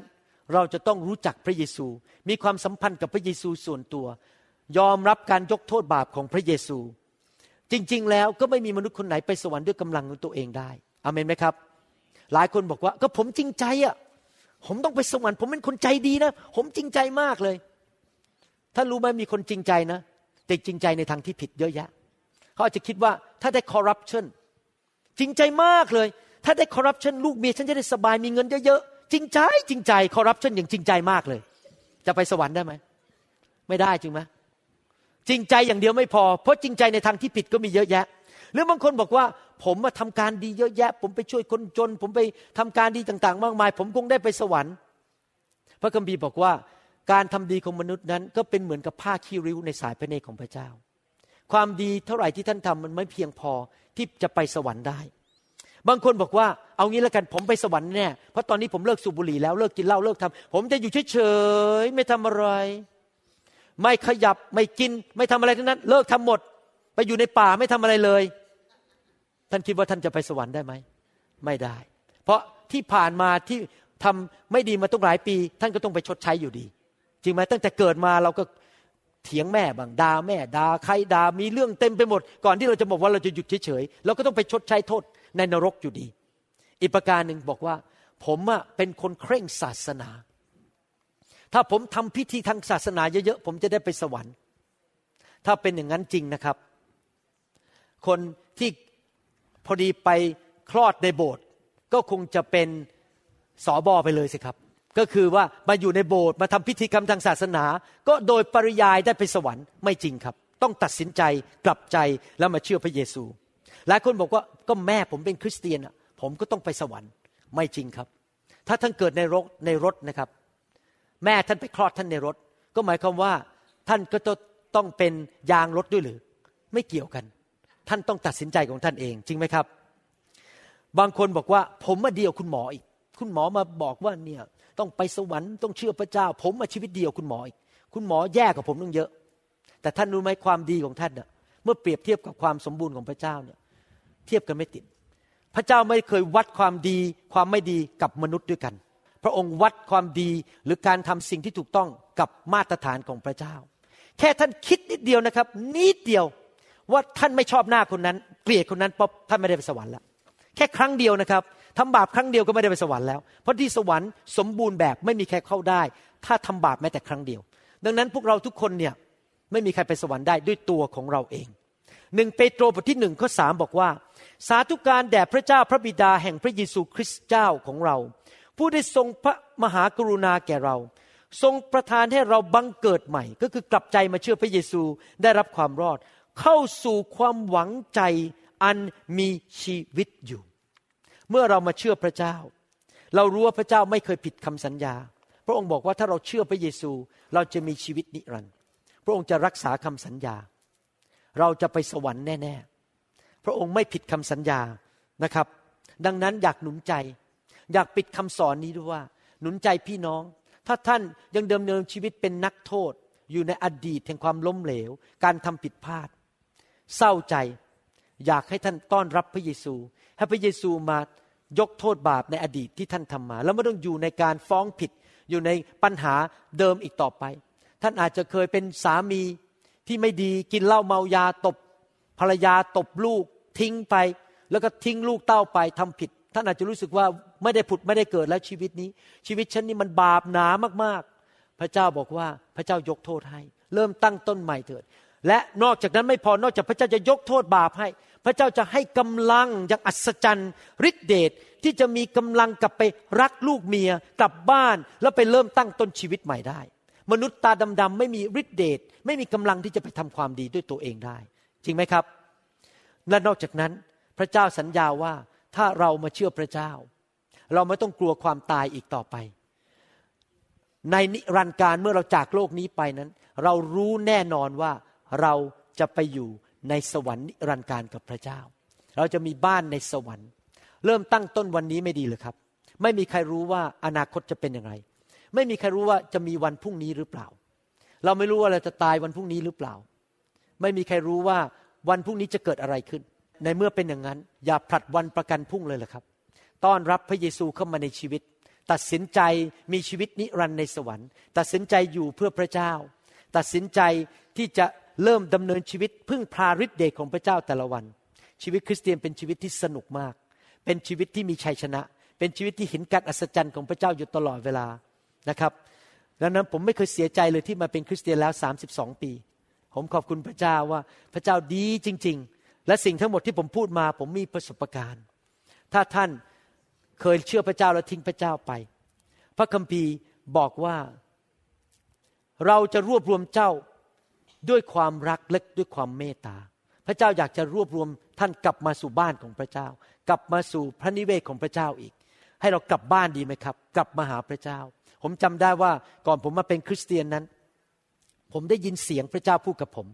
เราจะต้องรู้จักพระเยซูมีความสัมพันธ์กับพระเยซูส่วนตัวยอมรับการยกโทษบาปของพระเยซูจริงๆแล้วก็ไม่มีมนุษย์คนไหนไปสวรรค์ด้วยกำลังของตัวเองได้อาเมนไหมครับหลายคนบอกว่าก็ผมจริงใจอ่ะผมต้องไปสวรรค์ผมเป็นคนใจดีนะผมจริงใจมากเลยท่านรู้ไหมมีคนจริงใจนะแต่จริงใจในทางที่ผิดเยอะแยะเขาอาจจะคิดว่าถ้าได้คอร์รัปชันจริงใจมากเลยถ้าได้คอร์รัปชันลูกเมียฉันจะได้สบายมีเงินเยอะๆจริงใจจริงใจคอร์รัปชันอย่างจริงใจมากเลยจะไปสวรรค์ได้ไหมไม่ได้จริงไหมจริงใจอย่างเดียวไม่พอเพราะจริงใจในทางที่ผิดก็มีเยอะแยะหรือบางคนบอกว่าผมมาทำการดีเยอะแยะผมไปช่วยคนจนผมไปทำการดีต่างๆมากมายผมคงได้ไปสวรรค์พระคัมภีร์บอกว่าการทำดีของมนุษย์นั้นก็เป็นเหมือนกับผ้าขี้ริ้วในสายพระเนตรของพระเจ้าความดีเท่าไหร่ที่ท่านทำมันไม่เพียงพอที่จะไปสวรรค์ได้บางคนบอกว่าเอางี้ละกันผมไปสวรรค์แน่เพราะตอนนี้ผมเลิกสูบบุหรี่แล้วเลิกกินเหล้าเลิกทำผมจะอยู่เฉยๆไม่ทำอะไรไม่ขยับไม่กินไม่ทำอะไรทั้งนั้นเลิกทำหมดไปอยู่ในป่าไม่ทำอะไรเลยท่านคิดว่าท่านจะไปสวรรค์ได้ไหมไม่ได้เพราะที่ผ่านมาที่ทำไม่ดีมาตั้งหลายปีท่านก็ต้องไปชดใช้อยู่ดีจริงไหมตั้งแต่เกิดมาเราก็เถียงแม่บ้างด่าแม่ด่าใครด่ามีเรื่องเต็มไปหมดก่อนที่เราจะบอกว่าเราจะหยุดเฉยๆเราก็ต้องไปชดใช้โทษในนรกอยู่ดีอีกประการหนึ่งบอกว่าผมเป็นคนเคร่งศาสนาถ้าผมทำพิธีทางศาสนาเยอะๆผมจะได้ไปสวรรค์ถ้าเป็นอย่างนั้นจริงนะครับคนที่พอดีไปคลอดในโบสถ์ก็คงจะเป็นสบไปเลยสิครับก็คือว่ามาอยู่ในโบสถ์มาทำพิธีกรรมทางศาสนาก็โดยปริยายได้ไปสวรรค์ไม่จริงครับ ต้องตัดสินใจกลับใจแล้วมาเชื่อพระเยซูหลายคนบอกว่าก็แม่ผมเป็นคริสเตียนอ่ะผมก็ต้องไปสวรรค์ไม่จริงครับถ้าท่านเกิดในรถนะครับแม่ท่านไปคลอดท่านในรถก็หมายความว่าท่านก็ต้องเป็นยางรถด้วยหรือไม่เกี่ยวกันท่านต้องตัดสินใจของท่านเองจริงไหมครับบางคนบอกว่าผมมาเดียวคุณหมออีกคุณหมอมาบอกว่าเนี่ยต้องไปสวรรค์ต้องเชื่อพระเจ้าผมมาชีวิตเดียวคุณหมออีกคุณหมอแย่กว่าผมตั้งเยอะแต่ท่านรู้ไหมความดีของท่านเนี่ยเมื่อเปรียบเทียบกับความสมบูรณ์ของพระเจ้าเนี่ยเทียบกันไม่ติดพระเจ้าไม่เคยวัดความดีความไม่ดีกับมนุษย์ด้วยกันพระองค์วัดความดีหรือการทำสิ่งที่ถูกต้องกับมาตรฐานของพระเจ้าแค่ท่านคิดนิดเดียวนะครับนิดเดียวว่าท่านไม่ชอบหน้าคนนั้นเกลียดคนนั้นป๊อบท่านไม่ได้ไปสวรรค์แล้วแค่ครั้งเดียวนะครับทำบาปครั้งเดียวก็ไม่ได้ไปสวรรค์แล้วเพราะที่สวรรค์สมบูรณ์แบบไม่มีใครเข้าได้ถ้าทำบาปแม้แต่ครั้งเดียวดังนั้นพวกเราทุกคนเนี่ยไม่มีใครไปสวรรค์ได้ด้วยตัวของเราเอง1เปโตรบทที่1ข้อ3บอกว่าสาธุการแด่พระเจ้าพระบิดาแห่งพระเยซูคริสต์เจ้าของเราผู้ได้ทรงพระมหากรุณาแก่เราทรงประทานให้เราบังเกิดใหม่ก็คือกลับใจมาเชื่อพระเยซูได้รับความรอดเข้าสู่ความหวังใจอันมีชีวิตอยู่เมื่อเรามาเชื่อพระเจ้าเรารู้ว่าพระเจ้าไม่เคยผิดคำสัญญาพระองค์บอกว่าถ้าเราเชื่อพระเยซูเราจะมีชีวิตนิรันดร์พระองค์จะรักษาคำสัญญาเราจะไปสวรรค์แน่ๆพระองค์ไม่ผิดคำสัญญานะครับดังนั้นอยากหนุนใจอยากปิดคำสอนนี้ด้วยว่าหนุนใจพี่น้องถ้าท่านยังดำเนินชีวิตเป็นนักโทษอยู่ในอดีตแห่งความล้มเหลวการทำผิดพลาดเศร้าใจอยากให้ท่านต้อนรับพระเยซูให้พระเยซูมายกโทษบาปในอดีตที่ท่านทำมาแล้วไม่ต้องอยู่ในการฟ้องผิดอยู่ในปัญหาเดิมอีกต่อไปท่านอาจจะเคยเป็นสามีที่ไม่ดีกินเหล้าเมายาตบภรรยาตบลูกทิ้งไปแล้วก็ทิ้งลูกเต้าไปทำผิดท่านอาจจะรู้สึกว่าไม่ได้ผุดไม่ได้เกิดแล้วชีวิตนี้ชีวิตฉันนี่มันบาปหนามากๆพระเจ้าบอกว่าพระเจ้ายกโทษให้เริ่มตั้งต้นใหม่เถิดและนอกจากนั้นไม่พอนอกจากพระเจ้าจะยกโทษบาปให้พระเจ้าจะให้กำลังอย่างอัศจรรย์ฤทธิเดชที่จะมีกำลังกลับไปรักลูกเมียกลับบ้านแล้วไปเริ่มตั้งต้นชีวิตใหม่ได้มนุษย์ตาดำๆไม่มีฤทธิเดชไม่มีกำลังที่จะไปทำความดีด้วยตัวเองได้จริงไหมครับและนอกจากนั้นพระเจ้าสัญญาว่าถ้าเรามาเชื่อพระเจ้าเราไม่ต้องกลัวความตายอีกต่อไปในนิรันดร์การเมื่อเราจากโลกนี้ไปนั้นเรารู้แน่นอนว่าเราจะไปอยู่ในสวรรค์นิรันดร์การกับพระเจ้าเราจะมีบ้านในสวรรค์เริ่มตั้งต้นวันนี้ไม่ดีหรือครับไม่มีใครรู้ว่าอนาคตจะเป็นอย่างไรไม่มีใครรู้ว่าจะมีวันพรุ่งนี้หรือเปล่าเราไม่รู้ว่าเราจะตายวันพรุ่งนี้หรือเปล่าไม่มีใครรู้ว่าวันพรุ่งนี้จะเกิดอะไรขึ้นในเมื่อเป็นอย่างนั้นอย่าผลัดวันประกันพรุ่งเลยล่ะครับต้อนรับพระเยซูเข้ามาในชีวิตตัดสินใจมีชีวิตนิรันดร์ในสวรรค์ตัดสินใจอยู่เพื่อพระเจ้าตัดสินใจที่จะเริ่มดำเนินชีวิตพึ่งพาฤทธิ์เดชของพระเจ้าแต่ละวันชีวิตคริสเตียนเป็นชีวิตที่สนุกมากเป็นชีวิตที่มีชัยชนะเป็นชีวิตที่เห็นการอัศจรรย์ของพระเจ้าอยู่ตลอดเวลานะครับดังนั้นผมไม่เคยเสียใจเลยที่มาเป็นคริสเตียนแล้ว32ปีผมขอบคุณพระเจ้าว่าพระเจ้าดีจริงๆและสิ่งทั้งหมดที่ผมพูดมาผมมีประสบการณ์ถ้าท่านเคยเชื่อพระเจ้าแล้วทิ้งพระเจ้าไปพระคัมภีร์บอกว่าเราจะรวบรวมเจ้าด้วยความรักและด้วยความเมตตาพระเจ้าอยากจะรวบรวมท่านกลับมาสู่บ้านของพระเจ้ากลับมาสู่พระนิเวศของพระเจ้าอีกให้เรากลับบ้านดีไหมครับกลับมาหาพระเจ้าผมจำได้ว่าก่อนผมมาเป็นคริสเตียนนั้นผมได้ยินเสียงพระเจ้าพูดกับผม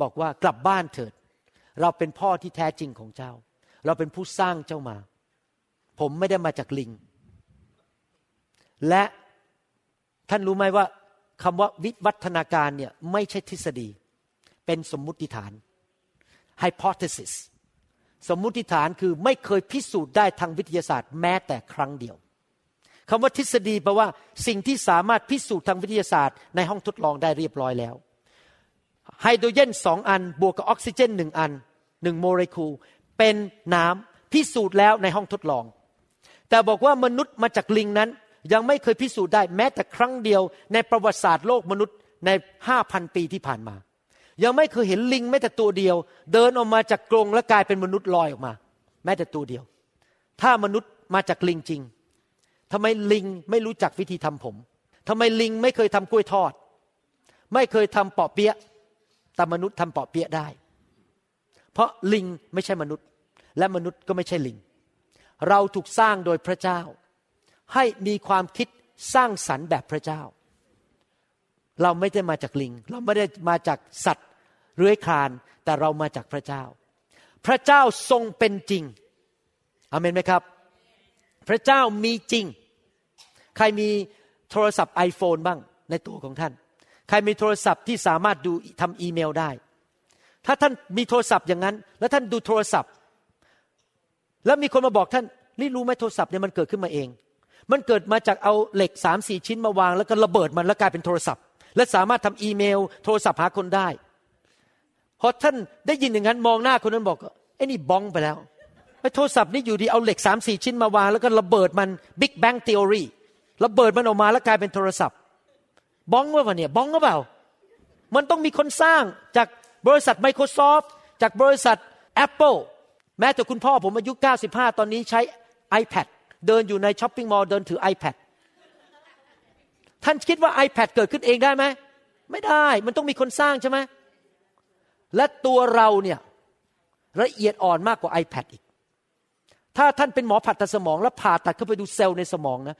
บอกว่ากลับบ้านเถิดเราเป็นพ่อที่แท้จริงของเจ้าเราเป็นผู้สร้างเจ้ามาผมไม่ได้มาจากลิงและท่านรู้ไหมว่าคำว่าวิวัฒนาการเนี่ยไม่ใช่ทฤษฎีเป็นสมมุติฐาน hypothesis สมมุติฐานคือไม่เคยพิสูจน์ได้ทางวิทยาศาสตร์แม้แต่ครั้งเดียวคำว่าทฤษฎีแปลว่าสิ่งที่สามารถพิสูจน์ทางวิทยาศาสตร์ในห้องทดลองได้เรียบร้อยแล้วไฮโดรเจน2อันบวกกับออกซิเจน1อัน1โมเลกุลเป็นน้ำพิสูจน์แล้วในห้องทดลองแต่บอกว่ามนุษย์มาจากลิงนั้นยังไม่เคยพิสูจน์ได้แม้แต่ครั้งเดียวในประวัติศาสตร์โลกมนุษย์ใน 5,000 ปีที่ผ่านมายังไม่เคยเห็นลิงแม้แต่ตัวเดียวเดินออกมาจากกรงและกลายเป็นมนุษย์ลอยออกมาแม้แต่ตัวเดียวถ้ามนุษย์มาจากลิงจริงทำไมลิงไม่รู้จักวิธีทำผมทำไมลิงไม่เคยทำกล้วยทอดไม่เคยทำปอเปี๊ยะ แต่มนุษย์ทำปอเปี๊ยะได้เพราะลิงไม่ใช่มนุษย์และมนุษย์ก็ไม่ใช่ลิงเราถูกสร้างโดยพระเจ้าให้มีความคิดสร้างสรรค์แบบพระเจ้าเราไม่ได้มาจากลิงเราไม่ได้มาจากสัตว์เลื้อยคลานแต่เรามาจากพระเจ้าพระเจ้าทรงเป็นจริงอาเมนไหมครับพระเจ้ามีจริงใครมีโทรศัพท์ iPhone บ้างในตัวของท่านใครมีโทรศัพท์ที่สามารถดูทำอีเมลได้ถ้าท่านมีโทรศัพท์อย่างนั้นแล้วท่านดูโทรศัพท์แล้วมีคนมาบอกท่านนี่รู้ไหมโทรศัพท์เนี่ยมันเกิดขึ้นมาเองมันเกิดมาจากเอาเหล็ก 3-4 ชิ้นมาวางแล้วก็ระเบิดมันแล้วกลายเป็นโทรศัพท์และสามารถทำอีเมลโทรศัพท์หาคนได้พอท่านได้ยินอย่างนั้นมองหน้าคนนั้นบอกไอ้นี่บ้องไปแล้วไอ้โทรศัพท์นี่อยู่ดีเอาเหล็ก 3-4 ชิ้นมาวางแล้วก็ระเบิดมัน Big Bang Theory ระเบิดมันออกมาแล้วกลายเป็นโทรศัพท์บ้องว่าเนี่ยบ้องหรือเปล่ามันต้องมีคนสร้างจากบริษัท Microsoft จากบริษัท Apple แม้แต่คุณพ่อผมอายุ95ตอนนี้ใช้ iPad เดินอยู่ในช้อปปิ้งมอลล์เดินถือ iPad ท่านคิดว่า iPad เกิดขึ้นเองได้ไหมไม่ได้มันต้องมีคนสร้างใช่ไหมและตัวเราเนี่ยละเอียดอ่อนมากกว่า iPad อีกถ้าท่านเป็นหมอผ่าตัดสมองแล้วผ่าตัดเข้าไปดูเซลล์ในสมองนะ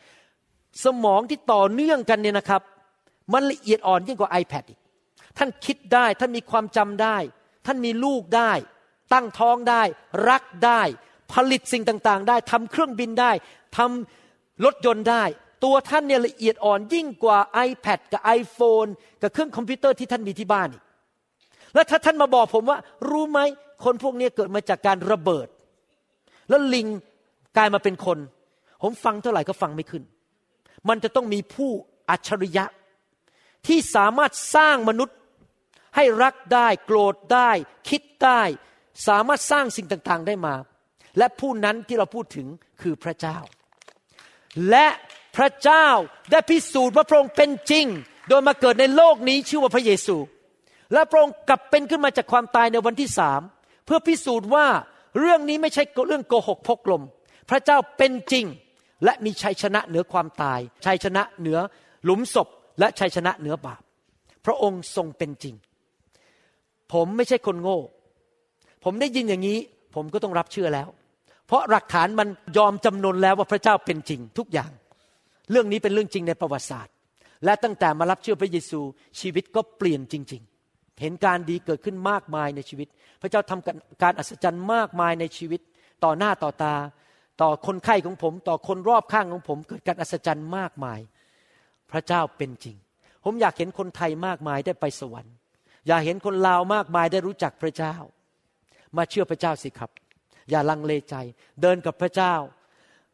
สมองที่ต่อเนื่องกันเนี่ยนะครับมันละเอียดอ่อนยิ่งกว่า iPad อีกท่านคิดได้ท่านมีความจำได้ท่านมีลูกได้ตั้งท้องได้รักได้ผลิตสิ่งต่างๆได้ทำเครื่องบินได้ทำรถยนต์ได้ตัวท่านเนี่ยละเอียดอ่อนยิ่งกว่า iPad กับ iPhone กับเครื่องคอมพิวเตอร์ที่ท่านมีที่บ้านอีกแล้วถ้าท่านมาบอกผมว่ารู้ไหมคนพวกนี้เกิดมาจากการระเบิดแล้วลิงกลายมาเป็นคนผมฟังเท่าไหร่ก็ฟังไม่ขึ้นมันจะต้องมีผู้อัจฉริยะที่สามารถสร้างมนุษย์ให้รักได้โกรธได้คิดได้สามารถสร้างสิ่งต่างๆได้มาและผู้นั้นที่เราพูดถึงคือพระเจ้าและพระเจ้าได้พิสูจน์ว่าพระองค์เป็นจริงโดยมาเกิดในโลกนี้ชื่อว่าพระเยซูและพระองค์กลับเป็นขึ้นมาจากความตายในวันที่3เพื่อพิสูจน์ว่าเรื่องนี้ไม่ใช่เรื่องโกหกพกลมพระเจ้าเป็นจริงและมีชัยชนะเหนือความตายชัยชนะเหนือหลุมศพและชัยชนะเหนือบาปพระองค์ทรงเป็นจริงผมไม่ใช่คนโง่ผมได้ยินอย่างนี้ผมก็ต้องรับเชื่อแล้วเพราะหลักฐานมันยอมจำนนแล้วว่าพระเจ้าเป็นจริงทุกอย่างเรื่องนี้เป็นเรื่องจริงในประวัติศาสตร์และตั้งแต่มารับเชื่อพระเยซูชีวิตก็เปลี่ยนจริงๆเห็นการดีเกิดขึ้นมากมายในชีวิตพระเจ้าทำการอัศจรรย์มากมายในชีวิตต่อหน้าต่อตาต่อคนไข้ของผมต่อคนรอบข้างของผมเกิดการอัศจรรย์มากมายพระเจ้าเป็นจริงผมอยากเห็นคนไทยมากมายได้ไปสวรรค์อยากเห็นคนลาวมากมายได้รู้จักพระเจ้ามาเชื่อพระเจ้าสิครับอย่าลังเลใจเดินกับพระเจ้า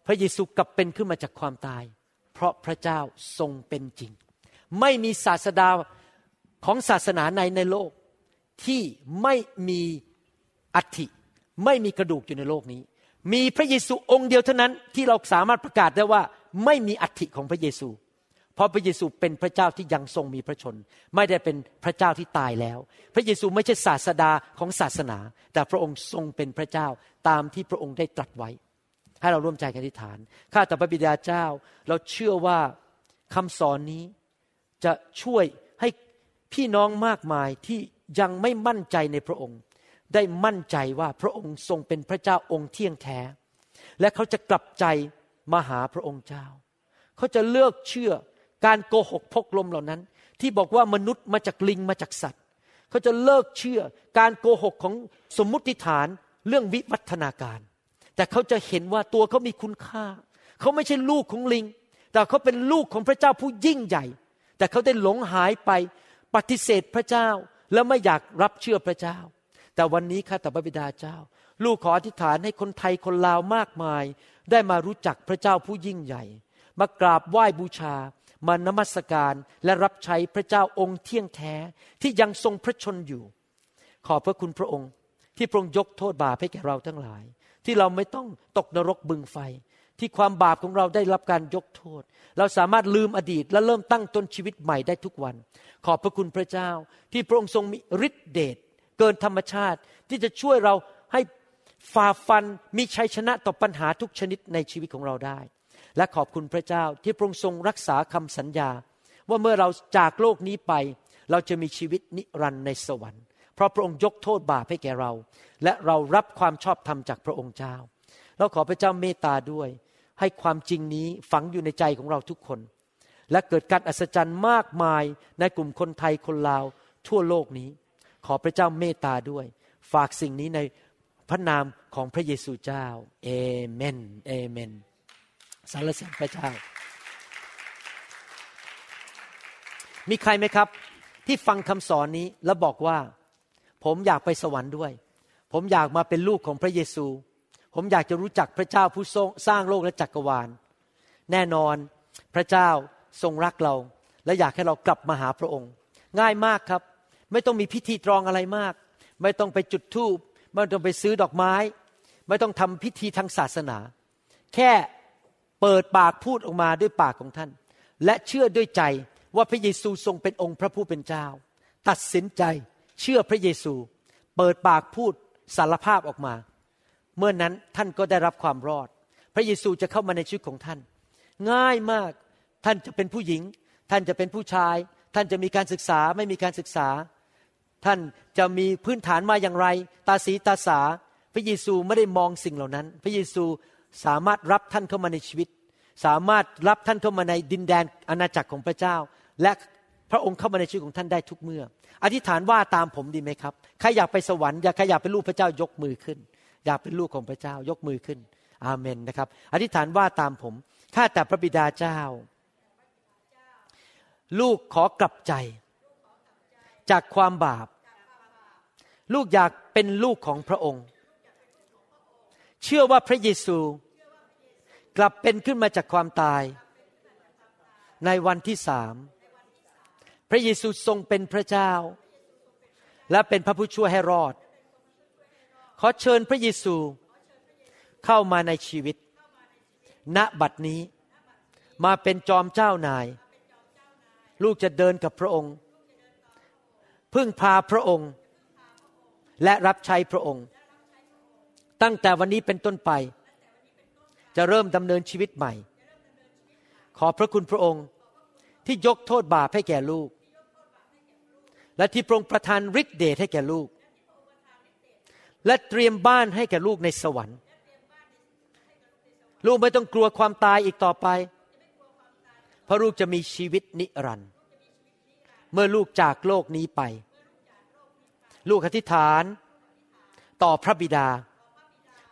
พระเยซูกลับเป็นขึ้นมาจากความตายเพราะพระเจ้าทรงเป็นจริงไม่มีศาสดาของศาสนาไหนในโลกที่ไม่มีอัฐิไม่มีกระดูกอยู่ในโลกนี้มีพระเยซูองค์เดียวเท่านั้นที่เราสามารถประกาศได้ว่าไม่มีอัฐิของพระเยซูเพราะพระเยซูเป็นพระเจ้าที่ยังทรงมีพระชนไม่ได้เป็นพระเจ้าที่ตายแล้วพระเยซูไม่ใช่ศาสดาของศาสนาแต่พระองค์ทรงเป็นพระเจ้าตามที่พระองค์ได้ตรัสไว้ให้เราร่วมใจกันอธิษฐานข้าแต่พระบิดาเจ้าเราเชื่อว่าคำสอนนี้จะช่วยให้พี่น้องมากมายที่ยังไม่มั่นใจในพระองค์ได้มั่นใจว่าพระองค์ทรงเป็นพระเจ้าองค์เที่ยงแท้และเขาจะกลับใจมาหาพระองค์เจ้าเขาจะเลิกเชื่อการโกหกพกลมเหล่านั้นที่บอกว่ามนุษย์มาจากลิงมาจากสัตว์เขาจะเลิกเชื่อการโกหกของสมมุติฐานเรื่องวิวัฒนาการแต่เขาจะเห็นว่าตัวเขามีคุณค่าเขาไม่ใช่ลูกของลิงแต่เขาเป็นลูกของพระเจ้าผู้ยิ่งใหญ่แต่เขาได้หลงหายไปปฏิเสธพระเจ้าและไม่อยากรับเชื่อพระเจ้าแต่วันนี้ข้าแต่พระบิดาเจ้าลูกขออธิษฐานให้คนไทยคนลาวมากมายได้มารู้จักพระเจ้าผู้ยิ่งใหญ่มากราบไหว้บูชามานมัสการและรับใช้พระเจ้าองค์เที่ยงแท้ที่ยังทรงพระชนอยู่ขอบพระคุณพระองค์ที่ทรงยกโทษบาปให้แก่เราทั้งหลายที่เราไม่ต้องตกนรกบึงไฟที่ความบาปของเราได้รับการยกโทษเราสามารถลืมอดีตและเริ่มตั้งต้นชีวิตใหม่ได้ทุกวันขอบพระคุณพระเจ้าที่พระองค์ทรงมีฤทธิเดชเกินธรรมชาติที่จะช่วยเราให้ฝ่าฟันมีชัยชนะต่อปัญหาทุกชนิดในชีวิตของเราได้และขอบคุณพระเจ้าที่พระองค์ทรงรักษาคำสัญญาว่าเมื่อเราจากโลกนี้ไปเราจะมีชีวิตนิรันดร์ในสวรรค์ ราะพระองค์ยกโทษบาปให้แก่เราและเรารับความชอบธรรมจากพระองค์เจ้าเราขอพระเจ้าเมตตาด้วยให้ความจริงนี้ฝังอยู่ในใจของเราทุกคนและเกิดการอัศจรรย์มากมายในกลุ่มคนไทยคนลาวทั่วโลกนี้ขอพระเจ้าเมตตาด้วยฝากสิ่งนี้ในพระนามของพระเยซูเจ้าเอเมนเอเมนสรรเสริญพระเจ้ามีใครไหมครับที่ฟังคำสอนนี้แล้วบอกว่าผมอยากไปสวรรค์ด้วยผมอยากมาเป็นลูกของพระเยซูผมอยากจะรู้จักพระเจ้าผู้สร้างโลกและจักรวาลแน่นอนพระเจ้าทรงรักเราและอยากให้เรากลับมาหาพระองค์ง่ายมากครับไม่ต้องมีพิธีตรองอะไรมากไม่ต้องไปจุดธูปไม่ต้องไปซื้อดอกไม้ไม่ต้องทำพิธีทางศาสนาแค่เปิดปากพูดออกมาด้วยปากของท่านและเชื่อด้วยใจว่าพระเยซูทรงเป็นองค์พระผู้เป็นเจ้าตัดสินใจเชื่อพระเยซูเปิดปากพูดสารภาพออกมาเมื่อนั้นท่านก็ได้รับความรอดพระเยซูจะเข้ามาในชีวิตของท่านง่ายมากท่านจะเป็นผู้หญิงท่านจะเป็นผู้ชายท่านจะมีการศึกษาไม่มีการศึกษาท่านจะมีพื้นฐานมาอย่างไรตาสีตาสาพระเยซูไม่ได้มองสิ่งเหล่านั้นพระเยซูสามารถรับท่านเข้ามาในชีวิตสามารถรับท่านเข้ามาในดินแดนอาณาจักรของพระเจ้าและพระองค์เข้ามาในชีวิตของท่านได้ทุกเมื่ออธิษฐานว่าตามผมดีไหมครับใครอยากไปสวรรค์ใครอยากเป็นลูกพระเจ้ายกมือขึ้นอยากเป็นลูกของพระเจ้ายกมือขึ้นอาเมนนะครับอธิษฐานว่าตามผมข้าแต่พระบิดาเจ้าลูกขอกลับใจจากความบาปลูกอยากเป็นลูกของพระองค์เชื่อว่าพระเยซูกลับเป็นขึ้นมาจากความตายในวันที่3พระเยซูทรงเป็นพระเจ้าและเป็นพระผู้ช่วยให้รอดขอเชิญพระเยซูเข้ามาในชีวิตณบัดนี้มาเป็นจอมเจ้านายลูกจะเดินกับพระองค์พึ่งพาพระองค์และรับใช้พระองค์ตั้งแต่วันนี้เป็นต้นไปจะเริ่มดำเนินชีวิตใหม่ขอพระคุณพระองค์ที่ยกโทษบาปให้แก่ลูกและที่พระองค์ประทานฤทธิ์เดชให้แก่ลูกและเตรียมบ้านให้แก่ลูกในสวรรค์ลูกไม่ต้องกลัวความตายอีกต่อไปเพราะลูกจะมีชีวิตนิรันดร์เมื่อลูกจากโลกนี้ไปลูกอธิษฐานต่อพระบิดา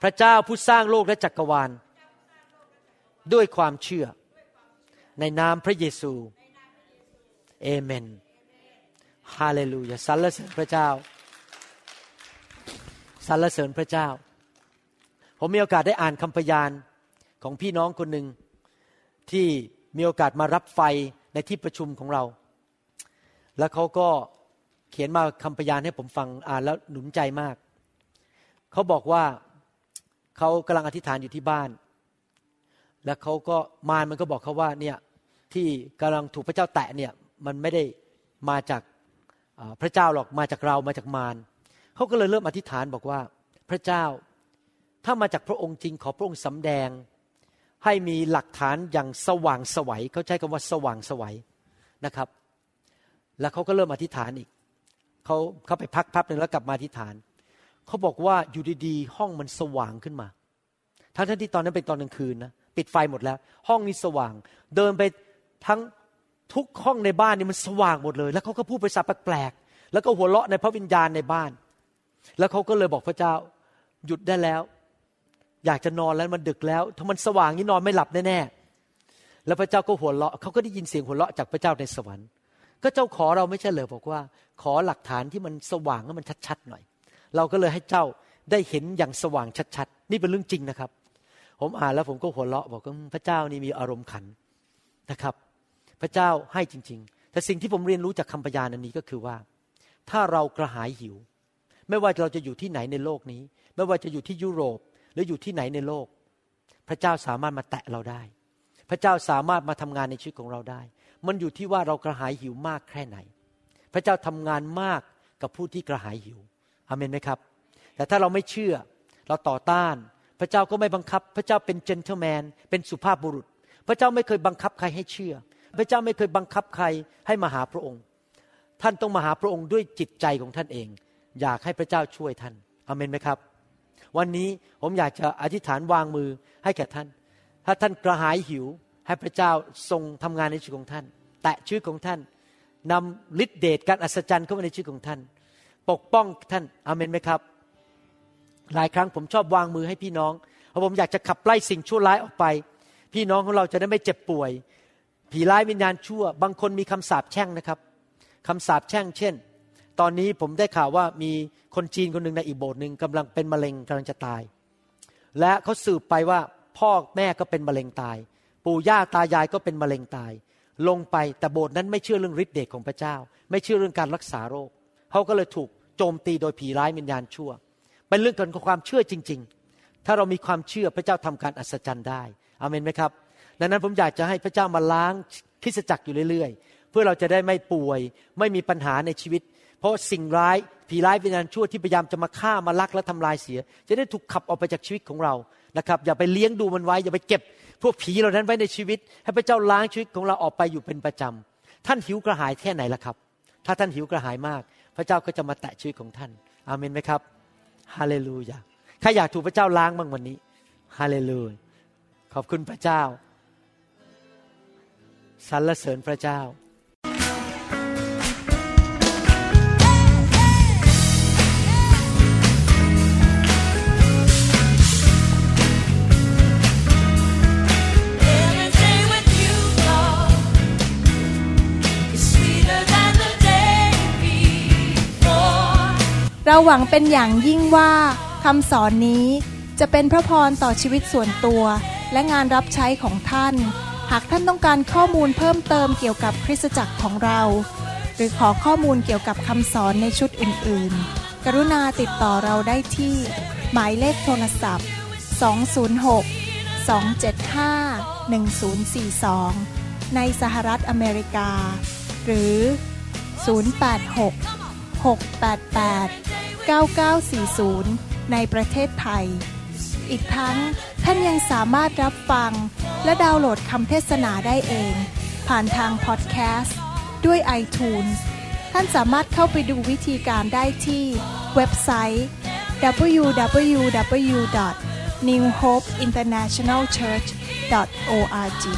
พระเจ้าผู้สร้างโลกและจักรวาลด้วยความเชื่อในนามพระเยซูเอเมนฮาเลลูยาสรรเสริญพระเจ้าสรรเสริญพระเจ้าผมมีโอกาสได้อ่านคำพยานของพี่น้องคนหนึ่งที่มีโอกาสมารับไฟในที่ประชุมของเราแล้วเขาก็เขียนมาคำพยานให้ผมฟังอ่านแล้วหนุนใจมากเขาบอกว่าเขากำลังอธิษฐานอยู่ที่บ้านแล้วเขาก็มารมันก็บอกเขาว่าเนี่ยที่กำลังถูกพระเจ้าแตะเนี่ยมันไม่ได้มาจากพระเจ้าหรอกมาจากเรามาจากมารเขาก็เลยเริ่มอธิษฐานบอกว่าพระเจ้าถ้ามาจากพระองค์จริงขอพระองค์สำแดงให้มีหลักฐานอย่างสว่างไสวเขาใช้คำว่าสว่างไสวนะครับแล้วเขาก็เริ่มอธิษฐานอีกเขาไปพักแป๊บนึงแล้วกลับมาอธิษฐานเขาบอกว่าอยู่ดีๆห้องมันสว่างขึ้นมาทั้งที่ตอนนั้นเป็นตอนกลางคืนนะปิดไฟหมดแล้วห้องนี้สว่างเดินไปทั้งทุกห้องในบ้านนี่มันสว่างหมดเลยแล้วเขาก็พูดภาษาแปลกๆแล้วก็หัวเราะในพระวิญญาณในบ้านแล้วเขาก็เลยบอกพระเจ้าหยุดได้แล้วอยากจะนอนแล้วมันดึกแล้วถ้ามันสว่างนี่นอนไม่หลับแน่ๆแล้วพระเจ้าก็หัวเราะเขาก็ได้ยินเสียงหัวเราะจากพระเจ้าในสวรรค์ก็เจ้าขอเราไม่ใช่เหรอบอกว่าขอหลักฐานที่มันสว่างให้มันชัดๆหน่อยเราก็เลยให้เจ้าได้เห็นอย่างสว่างชัดๆนี่เป็นเรื่องจริงนะครับผมอ่านแล้วผมก็หัวเราะบอกว่าพระเจ้านี่มีอารมณ์ขันนะครับพระเจ้าให้จริงๆแต่สิ่งที่ผมเรียนรู้จากคำพยานอันนี้ก็คือว่าถ้าเรากระหายหิวไม่ว่าเราจะอยู่ที่ไหนในโลกนี้ไม่ว่าจะอยู่ที่ยุโรปหรืออยู่ที่ไหนในโลกพระเจ้าสามารถมาแตะเราได้พระเจ้าสามารถมาทำงานในชีวิตของเราได้มันอยู่ที่ว่าเรากระหายหิวมากแค่ไหนพระเจ้าทำงานมากกับผู้ที่กระหายหิวอาเมนไหมครับแต่ถ้าเราไม่เชื่อเราต่อต้านพระเจ้าก็ไม่บังคับพระเจ้าเป็นเจนเทิลแมนเป็นสุภาพบุรุษพระเจ้าไม่เคยบังคับใครให้เชื่อพระเจ้าไม่เคยบังคับใครให้มาหาพระองค์ท่านต้องมาหาพระองค์ด้วยจิตใจของท่านเอง อยากให้พระเจ้าช่วยท่านอาเมนไหมครับวันนี้ผมอยากจะอธิษฐานวางมือให้แก่ท่านถ้าท่านกระหายหิวให้พระเจ้าทรงทำงานในชีวิตของท่านแตะชีวิตของท่านนำฤทธิ์เดชการอัศจรรย์เข้ามาในชีวิตของท่านปกป้องท่านอาเมนไหมครับหลายครั้งผมชอบวางมือให้พี่น้องเพราะผมอยากจะขับไล่สิ่งชั่วร้ายออกไปพี่น้องของเราจะได้ไม่เจ็บป่วยผีร้ายวิญญาณชั่วบางคนมีคำสาปแช่งนะครับคำสาปแช่งเช่นตอนนี้ผมได้ข่าวว่ามีคนจีนคนหนึ่งในอีกโบสถ์หนึ่งกำลังเป็นมะเร็งกำลังจะตายและเขาสืบไปว่าพ่อแม่ก็เป็นมะเร็งตายปู่ย่าตายายก็เป็นมะเร็งตายลงไปแต่โบสถ์นั้นไม่เชื่อเรื่องฤทธิ์เดชของพระเจ้าไม่เชื่อเรื่องการรักษาโรคเขาก็เลยถูกโจมตีโดยผีร้ายวิญญาณชั่วเป็นเรื่องของความเชื่อจริงๆถ้าเรามีความเชื่อพระเจ้าทำการอัศจรรย์ได้อาเมนไหมครับดังนั้นผมอยากจะให้พระเจ้ามาล้างคริสตจักรอยู่เรื่อยๆเพื่อเราจะได้ไม่ป่วยไม่มีปัญหาในชีวิตเพราะสิ่งร้ายผีร้ายวิญญาณชั่วที่พยายามจะมาฆ่ามาลักและทำลายเสียจะได้ถูกขับออกไปจากชีวิตของเรานะครับอย่าไปเลี้ยงดูมันไว้อย่าไปเก็บพวกผีเหล่านั้นไว้ในชีวิตให้พระเจ้าล้างชีวิตของเราออกไปอยู่เป็นประจำท่านหิวกระหายแค่ไหนล่ะครับถ้าท่านหิวกระหายมากพระเจ้าก็จะมาแตะชีวิตของท่านอาเมนไหมครับฮาเลลูยาใครอยากถูกพระเจ้าล้างบ้างวันนี้ฮาเลลูยาขอบคุณพระเจ้าสรรเสริญพระเจ้าเราหวังเป็นอย่างยิ่งว่าคำสอนนี้จะเป็นพระพรต่อชีวิตส่วนตัวและงานรับใช้ของท่านหากท่านต้องการข้อมูลเพิ่มเติมเกี่ยวกับคริสตจักรของเราหรือขอข้อมูลเกี่ยวกับคำสอนในชุดอื่นๆกรุณาติดต่อเราได้ที่หมายเลขโทรศัพท์206 275 1042ในสหรัฐอเมริกาหรือ086 688 9940ในประเทศไทยอีกทั้งท่านยังสามารถรับฟังและดาวน์โหลดคำเทศนาได้เองผ่านทางพอดแคสต์ด้วย iTunes ท่านสามารถเข้าไปดูวิธีการได้ที่เว็บไซต์ www.newhopeinternationalchurch.org